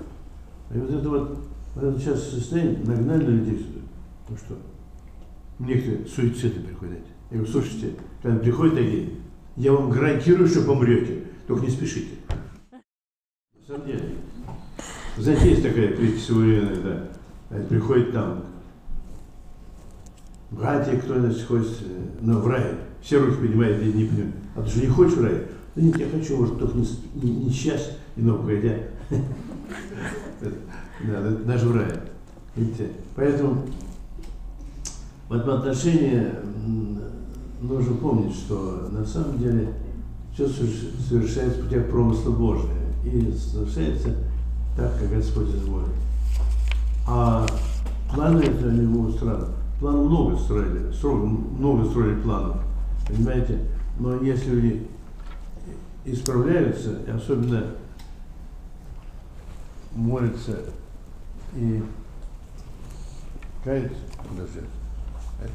И вот это вот. Вот это сейчас состояние, нагнали людей сюда. Ну что? Некоторые суициды приходят. Я говорю, слушайте, когда приходят такие, я вам гарантирую, что помрете, только не спешите. На самом деле, Вы знаете, есть такая притча Симулина, да. Приходит там братья, кто, значит, хочет, но в рай. Все руки поднимают, я не понимаю. А ты же не хочешь в рай? Ну нет, я хочу, может, только не, не, не сейчас, и но погодя. Да, даже в рай. Видите? Поэтому в этом отношении нужно помнить, что на самом деле все совершается в путях промысла Божия и совершается так, как Господь изволит. А планы это они могут странно. Планов много строили, строго много строили планов, понимаете? Но если люди исправляются, и особенно молятся и каются, подожди,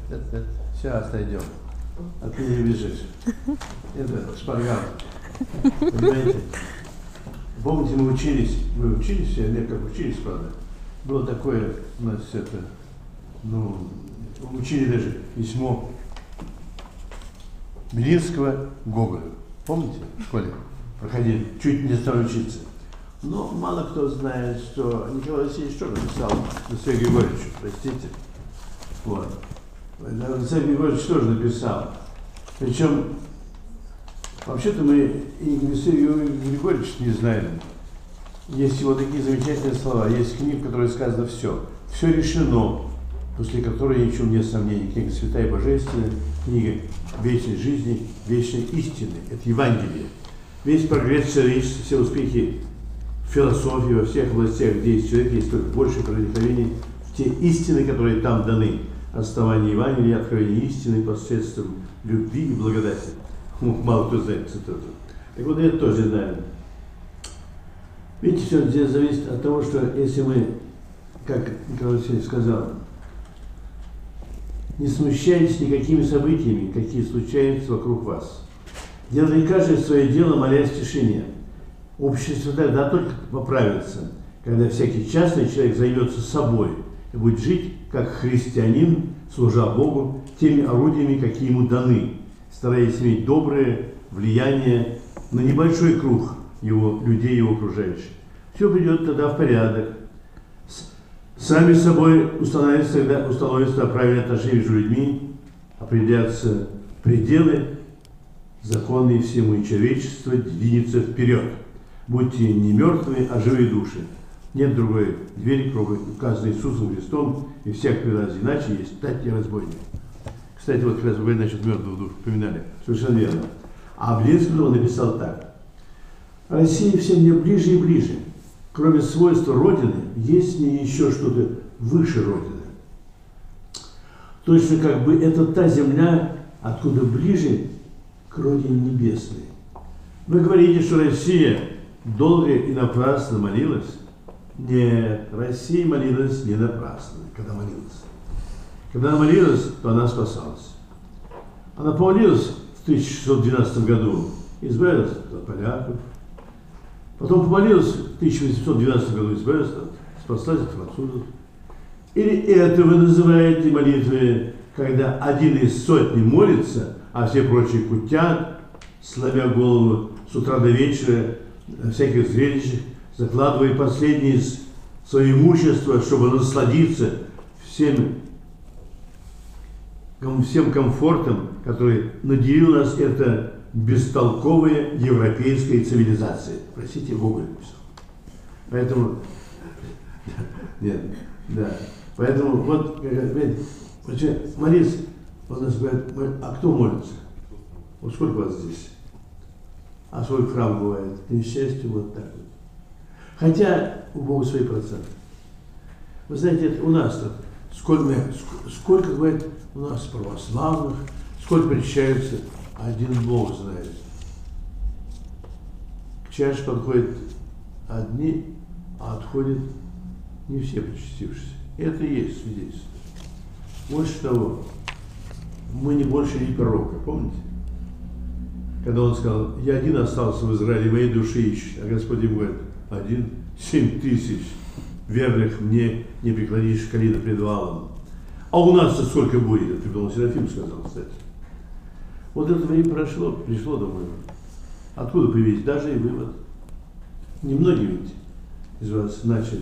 это, это, это. Сейчас отойдем, а ты не бежишь. Это шпарган, понимаете? Помните, мы учились, мы учились, я не как учились, правда, было такое, у нас это, ну, учили даже письмо Белинского Гоголю. Помните, в школе проходили, чуть не стал учиться. Но мало кто знает, что Николай Васильевич тоже написал Сергею Григорьевичу, простите. Вот. Сергей Григорьевич тоже написал. Причем, вообще-то мы и Сергея Григорьевича не знаем. Есть его такие замечательные слова. Есть книга, в которой сказано все. Все решено. После которой ничего нет сомнений. Книга «Святая Божественная», книга «Вечной жизни», «Вечной истины». Это Евангелие. Весь прогресс человечества, все успехи в философии, во всех областях, где есть человек, есть только больше проникновений в те истины, которые там даны. Основание Евангелия, откровение истины посредством любви и благодати. Мало кто знает цитату. Так вот, это тоже знаю. Видите, все здесь зависит от того, что если мы, как Николай Васильевич сказал, не смущайтесь никакими событиями, какие случаются вокруг вас. Делай каждое свое дело, молясь в тишине. Общество тогда только поправится, когда всякий частный человек займется собой и будет жить как христианин, служа Богу теми орудиями, какие ему даны, стараясь иметь доброе влияние на небольшой круг его, людей, его окружающих. Все придет тогда в порядок. Сами собой установятся, когда установятся правильные отношения между людьми, определятся пределы, законы всему, и человечество двинется вперед. Будьте не мертвые, а живые души. Нет другой двери, кроме указанной Иисусом Христом, и всех привязать иначе есть стать неразбойником. Кстати, вот как раз вы насчет мертвых душ упоминали. Совершенно верно. А Белинский он написал так. Россия все мне ближе и ближе. Кроме свойства Родины, есть в ней еще что-то выше Родины. Точно как бы это та земля, откуда ближе к Родине Небесной. Вы говорите, что Россия долго и напрасно молилась? Нет, Россия молилась не напрасно, когда молилась. Когда она молилась, то она спасалась. Она помолилась в тысяча шестьсот двенадцатом году, избавилась от поляков. Потом помолилась в тысяча восемьсот двенадцатом году, избавилась, спаслась от французов. Или это вы называете молитвы, когда один из сотни молится, а все прочие кутят, сломя голову с утра до вечера, на всяких зрелищах, закладывая последние свои имущества, чтобы насладиться всем, всем комфортом, который наделил нас это бестолковая европейская цивилизация. Простите, Гоголь написал. Поэтому, нет, да. Поэтому вот, молись, он нас говорит, а кто молится? Вот сколько вас здесь? А свой храм бывает, к несчастью, вот так вот. Хотя у Бога свои проценты. Вы знаете, это у нас-то, сколько, сколько, говорит, у нас православных, сколько причащаются. Один Бог знает. К чаше подходят одни, а отходят не все причастившиеся. Это и есть свидетельство. Больше того, мы не больше не пророка, помните? Когда он сказал, я один остался в Израиле, моей души ищет. А Господь ему говорит, один, семь тысяч верных мне не преклонишь колено пред валом. А у нас-то сколько будет? Это Пимен Симулин сказал, кстати. Вот это время прошло, пришло, думаю. Откуда появились даже и вывод? Немногие ведь из вас начал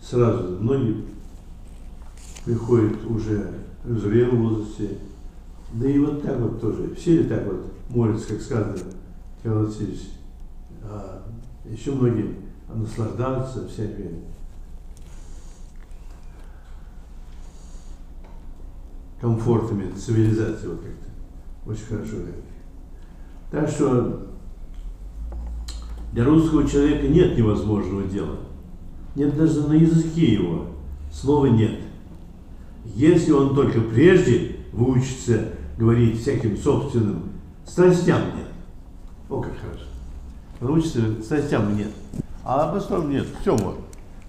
сразу, многие приходят уже в зрелом возрасте, да и вот так вот тоже, все ли так вот молятся, как сказано, Николай Васильевич, а еще многие наслаждаются всеми. Комфортами цивилизации, вот как-то. Очень хорошо. Так что для русского человека нет невозможного дела. Нет даже на языке его. Слова нет. Если он только прежде выучится говорить всяким собственным страстям нет. О, как хорошо. Научится страстям нет. А об остальном нет. Все можно.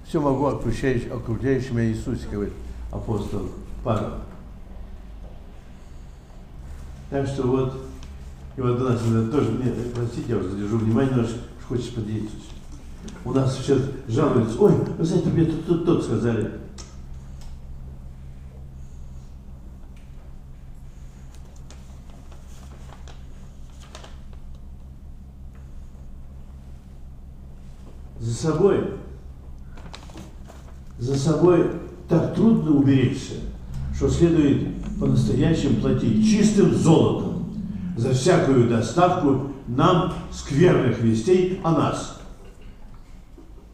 Все могу окружающим, окружающим меня Иисусе, говорит апостол Павел. Так что вот, и вот у нас тоже, нет, простите, я уже задержу внимание, но хочешь подъедешь. У нас сейчас жалуются, ой, вы знаете, мне тут, тут, тут сказали. За собой, за собой так трудно уберечься, что следует по-настоящему платить чистым золотом за всякую доставку нам скверных вестей о нас.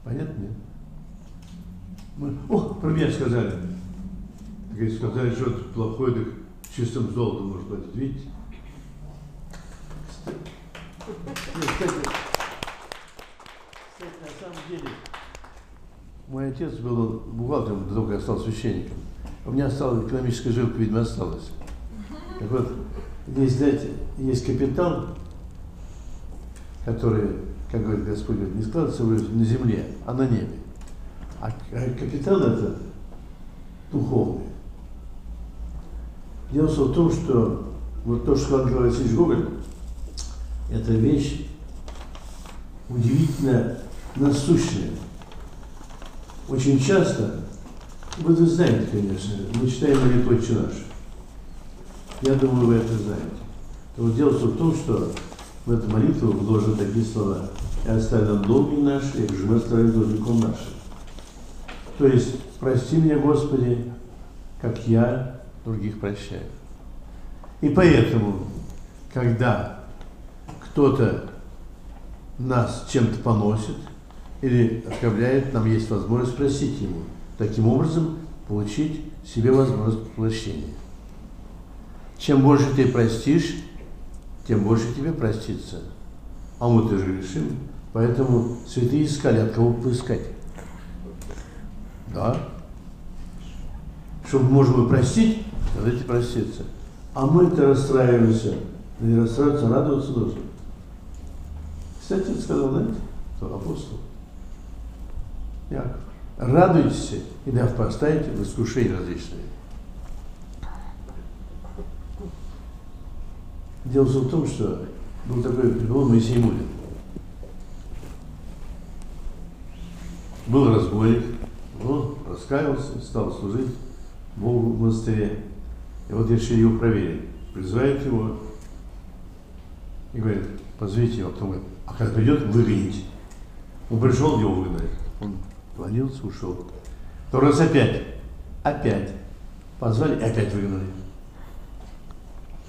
Понятно? Нет? Мы, о, про меня сказали. Если сказали, что это плохое, так чистым золотом может платить. Видите? Кстати, на самом деле, мой отец был бухгалтером, до того, как я стал священником. У меня осталась экономическая жилка, видимо, осталась. Так вот, здесь, знаете, есть капитал, который, как говорит Господь, не складывается на земле, а на небе. А капитал этот, духовный, делался в том, что вот то, что сказал Николай Васильевич Гоголь, это вещь удивительно насущная. Очень часто, вот вы знаете, конечно, мы читаем «Великой Отче наш». Я думаю, вы это знаете. Вот дело в том, что в эту молитву вложены такие слова: «И оставь нам долги наши, и же мы оставим должником нашим». То есть, прости меня, Господи, как я других прощаю. И поэтому, когда кто-то нас чем-то поносит или оскорбляет, нам есть возможность спросить Ему. Таким образом, получить себе возможность прощения. Чем больше ты простишь, тем больше тебе простится. А мы-то же грешим. Поэтому святые искали, от кого поискать. Да. Чтобы, может быть, простить, давайте проститься. А мы-то расстраиваемся. Да не расстраиваться, радоваться нужно. Кстати, это сказал, знаете, апостол Яков. Радуйтесь и да впадайте в искушения различные. Дело в том, что был такой преподобный Пимен Симулин. Был разбойник, но раскаялся, стал служить Богу в монастыре. И вот решили его проверить. Призывают его и говорят, позовите его, а потом говорит, а как придет, выгоните. Он пришел, его выгнали. Клонился, ушел. То раз опять, опять позвали, опять выгнали.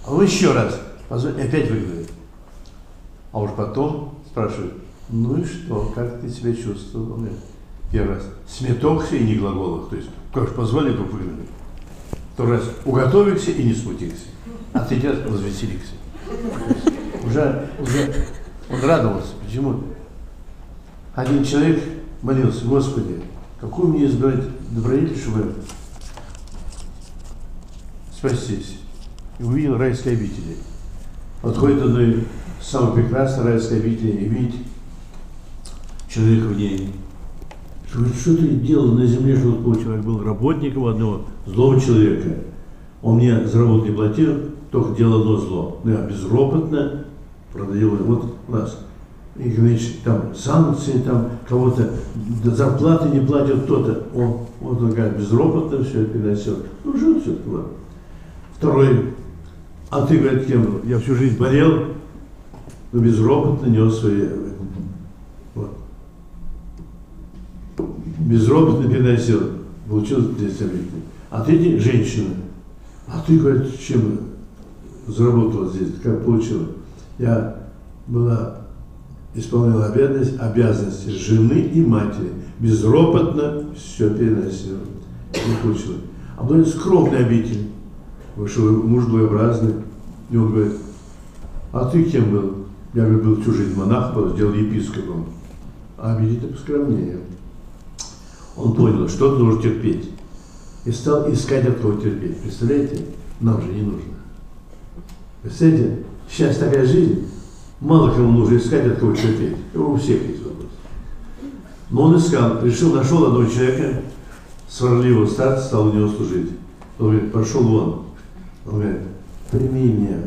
А он еще раз позвали, опять выгнали. А уж потом спрашивают, ну и что, как ты себя чувствовал? Он говорит, первый раз, сметокся и не глаголах. То есть, как же позвали, то выгнали. Второй раз, уготовился и не смутился. А третий раз, возвеселился. Уже, уже он радовался. Почему? Один человек молился, Господи, какую мне избрать добродетель, чтобы спастись? И увидел райские обители. Подходит одно из самых прекрасных райских обителей и видит человека в ней. Говорит, что ты делал на земле, что такой человек был работником одного злого человека. Он мне за работу не платил, только делал одно зло. Но я безропотно продаю вот нас. И, значит, там санкции, там кого-то зарплаты не платят, кто-то. О, вот он как безропотно все переносил. Ну, жил все было. Второй, а ты, говорит, кем? Я всю жизнь болел, но безропотно нес свои. Вот. безропотно переносила, получила десятилетие. А ты женщина. А ты, говорит, чем заработала здесь, как получила? Я была, исполнила обязанность, обязанности жены и матери. Безропотно все переносила. Не получила. А он скромный обитель. Вышел муж благообразный. И он говорит, а ты кем был? Я, говорит, был всю жизнь монах, сделал епископом. А обитель-то поскромнее. Он понял, что нужно терпеть. И стал искать, от кого терпеть. Представляете, нам же не нужно. Представляете, сейчас такая жизнь, мало кому нужно искать, от кого терпеть. Его у всех есть вопрос. Но он искал, решил, нашел одного человека, сварливого старца, стал у него служить. Он говорит, пошел вон. Он говорит, прими меня.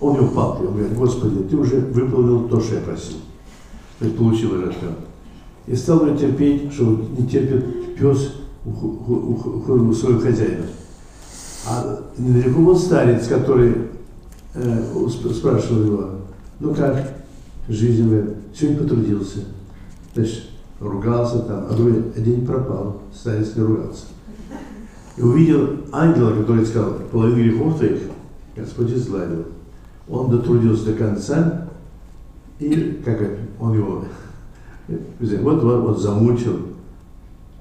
Он его папа, он говорит, Господи, ты уже выполнил то, что я просил. То есть получил этот отказ. И стал его терпеть, что не терпит пес у своего хозяина. А недалеко был старец, который э, спрашивал его, ну как, жизнь, говорит, сегодня потрудился. Значит, ругался там, а другой день пропал, старец не ругался. И увидел ангела, который сказал, половину грехов твоих Господь изгладил. Он дотрудился до конца, и как он его вот, вот, вот замучил.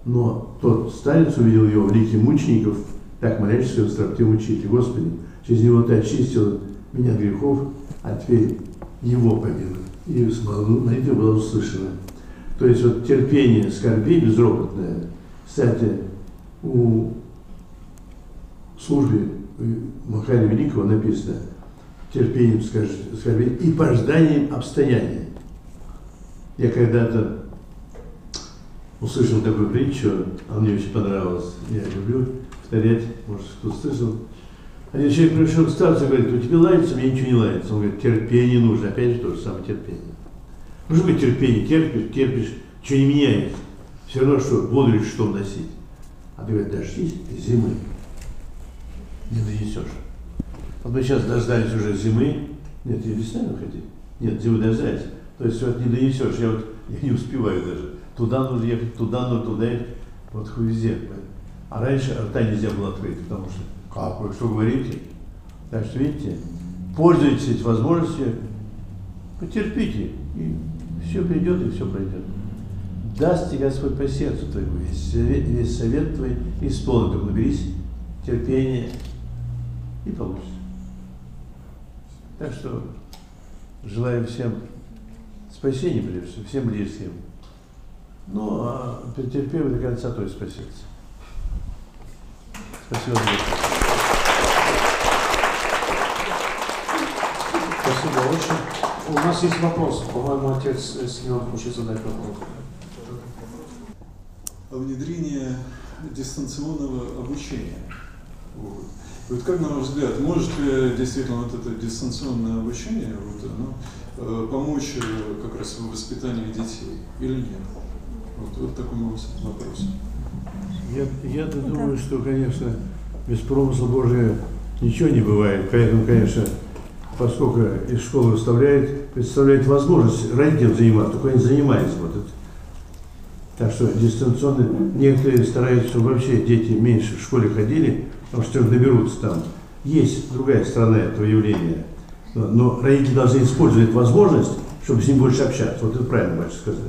Но тот старец увидел его в лике мучеников, так молящийся в строптиве мучителя. Господи, через него ты очистил меня от грехов, а теперь его победа. И молитва была услышана. То есть вот терпение скорби безропотное. Кстати, у службы Махария Великого написано терпением скорби и пожиданием обстояния. Я когда-то услышал такую притчу, она мне очень понравилась, я люблю повторять, может кто-то слышал. Один человек пришел к старцу и говорит, у тебя лается, мне ничего не лается. Он говорит, терпение нужно, опять же то же самое терпение. Ну что такое терпение, терпишь, терпишь, что не меняется. Все равно, что воду или что носить. А ты говоришь, дождись зимы, не донесешь. Вот мы сейчас дождались уже зимы, нет, я весна выходи, нет, зимы дождались. То есть вот не донесешь, я вот я не успеваю даже. Туда нужно ехать, туда, но туда ехать, вот хуй везде. А раньше рта нельзя было открыть, потому что, как вы что говорите? Так что, видите, пользуйтесь возможностью, потерпите, и все придет, и все пройдет. Даст тебе Господь по сердцу твоему, весь совет, весь совет твой исполнит, только наберись терпения, и получится. Так что, желаю всем спасения, прежде всего, всем близким. Ну, а претерпев до конца, то и спасется. Спасибо. Спасибо очень. У нас есть вопрос. По-моему, отец Семен хочет задать вопрос. Внедрение дистанционного обучения. Вот. Вот как, на ваш взгляд, может ли действительно вот это дистанционное обучение вот, оно, помочь как раз в воспитании детей или нет? Вот, вот такой вопрос. Я-то я да. думаю, что, конечно, без промысла Божия ничего не бывает. Поэтому, конечно, поскольку из школы выставляет, представляет возможность родителям заниматься, только они занимаются. Вот это. Так что дистанционно некоторые стараются, чтобы вообще дети меньше в школе ходили, потому что доберутся там. Есть другая сторона этого явления. Но родители должны использовать возможность, чтобы с ним больше общаться. Вот это правильно, больше сказать.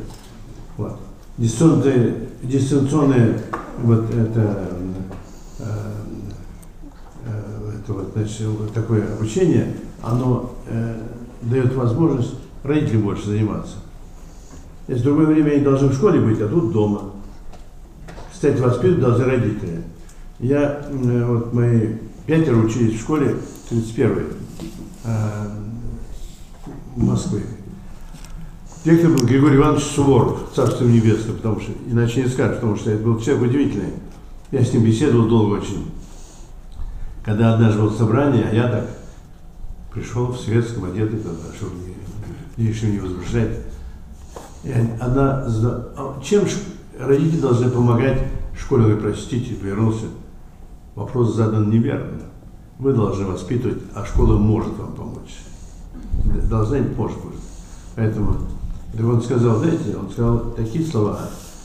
Вот. Дистанционное, дистанционное вот это, это вот, значит, вот такое обучение, оно э, дает возможность родителям больше заниматься. Если в другое время они должны в школе быть, а тут дома. Кстати, воспитывать должны родители. Я, э, вот мои пятеро учились в школе тридцать первой э, Москвы. Директор был Григорий Иванович Суворов, царство небесное, потому что, иначе не скажешь, потому что это был человек удивительный. Я с ним беседовал долго очень. Когда однажды было собрание, а я так пришел в светском одетый тогда, чтобы не, лишним не возмущать. Одна задала, чем родители должны помогать школе? Вы простите, вернулся. Вопрос задан неверно. Вы должны воспитывать, а школа может вам помочь. Должна и может. Поэтому. Так он сказал, знаете, он сказал такие слова,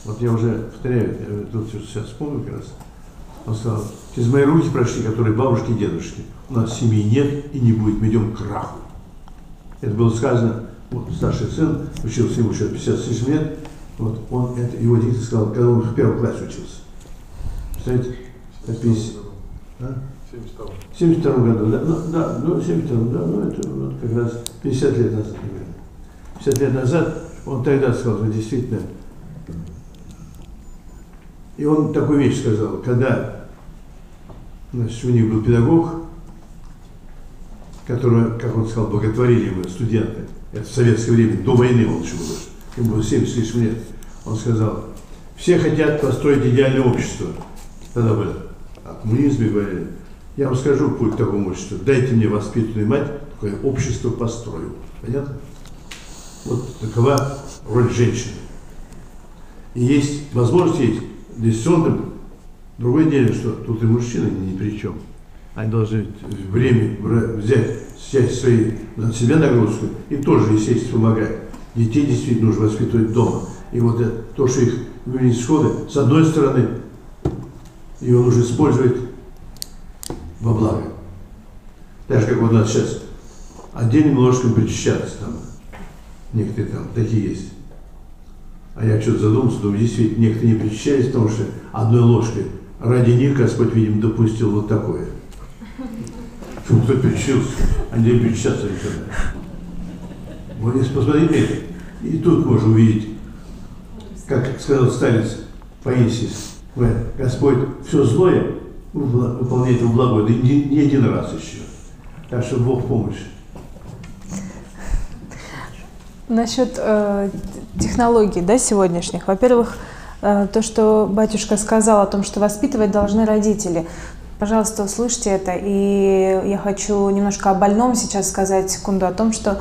Вот я уже повторяю, я тут сейчас вспомнил как раз, он сказал, через мои руки прошли, которые бабушки и дедушки, у нас семьи нет и не будет, мы идем к краху. Это было сказано, вот старший сын, учился ему еще пятьдесят тысяч лет, вот он, это, его дети сказал, когда он в первом классе учился. Представляете, в семьдесят втором году, да, ну, да, ну, семьдесят втором, да, ну, это вот, как раз пятьдесят лет назад, примерно. пятьдесят лет назад он тогда сказал, что действительно, и он такую вещь сказал, когда, значит, у них был педагог, которого, как он сказал, боготворили мы, студенты, это в советское время, до войны он еще был, ему было семьдесят тысяч лет, он сказал, все хотят построить идеальное общество, тогда было, о коммунизме говорили, я вам скажу путь к такому обществу, дайте мне воспитанную мать, такое общество построю, понятно? Вот такова роль женщины. И есть возможность есть, здесь содом, другое дело, что тут и мужчины ни при чем. Они должны время взять, взять свои, на себя нагрузку и тоже, естественно, помогать. Детей действительно нужно воспитывать дома. И вот это, то, что их вывели из школы, с одной стороны, его нужно использовать во благо. Так же, как вот у нас сейчас отдельным ложком причащаться там. Некоторые там такие есть. А я что-то задумался, думаю, действительно, некоторые не причащались, потому что одной ложкой ради них Господь, видимо, допустил вот такое. Чтобы кто причащился, они не причащаться начинают. Вот если посмотрите, и тут можно увидеть, как сказал старец Паисий, Господь все злое выполняет в благо, да не, не один раз еще. Так что Бог помощь. Насчет э, технологий, да, сегодняшних. Во-первых, э, то, что батюшка сказал о том, что воспитывать должны родители. Пожалуйста, услышьте это. И я хочу немножко о больном сейчас сказать, секунду, о том, что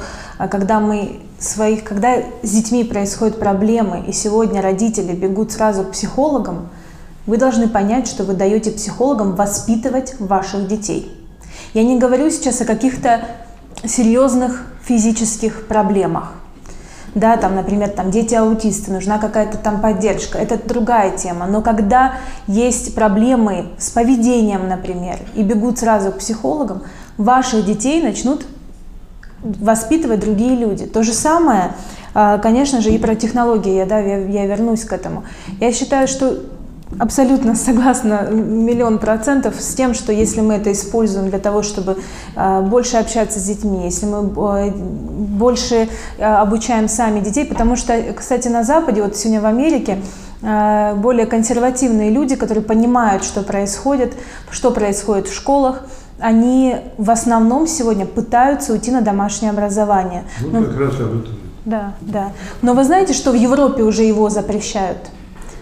когда мы своих, когда с детьми происходят проблемы, и сегодня родители бегут сразу к психологам, вы должны понять, что вы даете психологам воспитывать ваших детей. Я не говорю сейчас о каких-то серьезных физических проблемах. Да, там, например, там дети-аутисты, нужна какая-то там поддержка, это другая тема. Но когда есть проблемы с поведением, например, и бегут сразу к психологам, ваших детей начнут воспитывать другие люди. То же самое, конечно же, и про технологии, я, да, я, я вернусь к этому. Я считаю, что абсолютно согласна, миллион процентов с тем, что если мы это используем для того, чтобы больше общаться с детьми, если мы больше обучаем сами детей, потому что, кстати, на Западе, вот сегодня в Америке, более консервативные люди, которые понимают, что происходит, что происходит в школах, они в основном сегодня пытаются уйти на домашнее образование. Вот ну, как раз об этом. Да, да. Но вы знаете, что в Европе уже его запрещают?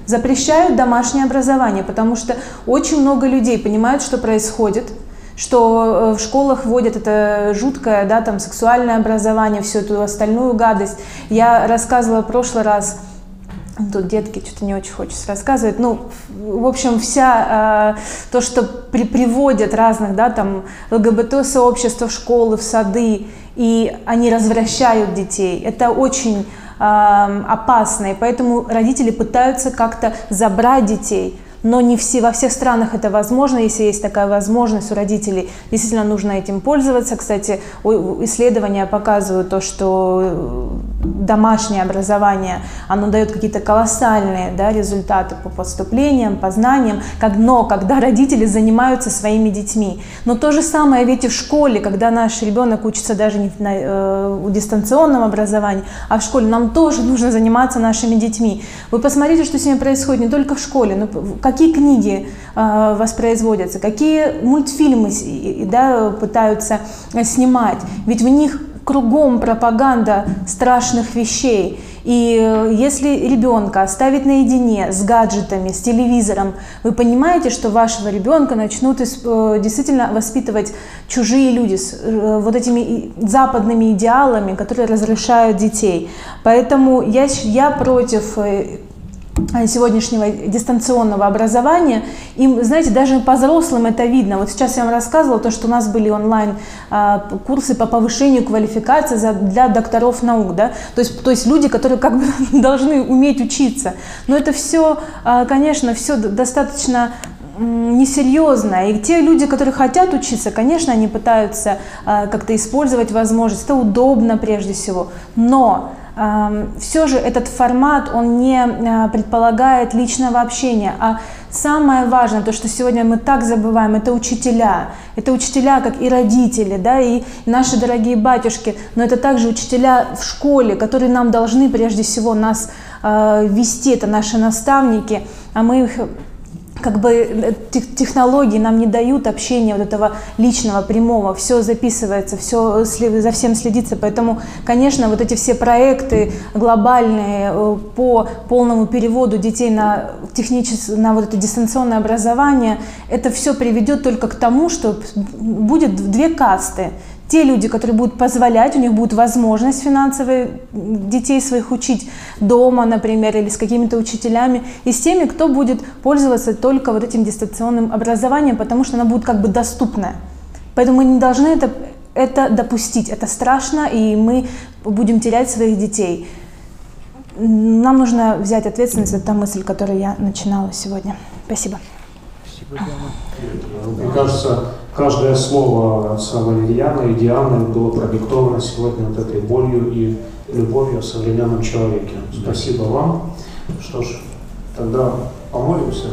Запрещают домашнее образование, потому что очень много людей понимают, что происходит, что в школах вводят это жуткое, да, там, сексуальное образование, всю эту остальную гадость. Я рассказывала в прошлый раз, тут детки что-то не очень хочется рассказывать, ну, в общем, вся э, то, что при, приводят разных, да, там, ЛГБТ-сообщества в школы, в сады, и они развращают детей, это очень опасно, и поэтому родители пытаются как-то забрать детей, но не все, во всех странах это возможно, если есть такая возможность у родителей, действительно нужно этим пользоваться. Кстати, исследования показывают то, что домашнее образование, оно дает какие-то колоссальные, да, результаты по поступлениям, по знаниям, но когда родители занимаются своими детьми. Но то же самое ведь и в школе, когда наш ребенок учится даже не в, на, э, в дистанционном образовании, а в школе, нам тоже нужно заниматься нашими детьми. Вы посмотрите, что с ними происходит не только в школе, но какие книги э, воспроизводятся, какие мультфильмы, да, пытаются снимать. Ведь в них кругом пропаганда страшных вещей. И если ребенка оставить наедине с гаджетами, с телевизором, вы понимаете, что вашего ребенка начнут действительно воспитывать чужие люди с вот этими западными идеалами, которые разрушают детей. Поэтому я, я против сегодняшнего дистанционного образования. И, знаете, даже по взрослым это видно. Вот сейчас я вам рассказывала то, что у нас были онлайн-курсы по повышению квалификации для докторов наук. Да? То есть, то есть люди, которые как бы должны уметь учиться. Но это все, конечно, все достаточно несерьезно. И те люди, которые хотят учиться, конечно, они пытаются как-то использовать возможность. Это удобно прежде всего. Но все же этот формат, он не предполагает личного общения. А самое важное, то, что сегодня мы так забываем, это учителя. Это учителя, как и родители, да, и наши дорогие батюшки. Но это также учителя в школе, которые нам должны прежде всего нас э, вести. Это наши наставники, а мы их... Как бы технологии нам не дают общения вот этого личного, прямого. Все записывается, все, за всем следится. Поэтому, конечно, вот эти все проекты глобальные по полному переводу детей на, техническое, на вот это дистанционное образование, это все приведет только к тому, что будет две касты. Те люди, которые будут позволять, у них будет возможность финансовая детей своих учить дома, например, или с какими-то учителями, и с теми, кто будет пользоваться только вот этим дистанционным образованием, потому что оно будет как бы доступное. Поэтому мы не должны это, это допустить. Это страшно, и мы будем терять своих детей. Нам нужно взять ответственность за ту мысль, которую я начинала сегодня. Спасибо. Мне кажется, каждое слово отца Валерьяна и Дианы было продиктовано сегодня вот этой болью и любовью в современном человеке. Спасибо вам. Что ж, тогда помолимся.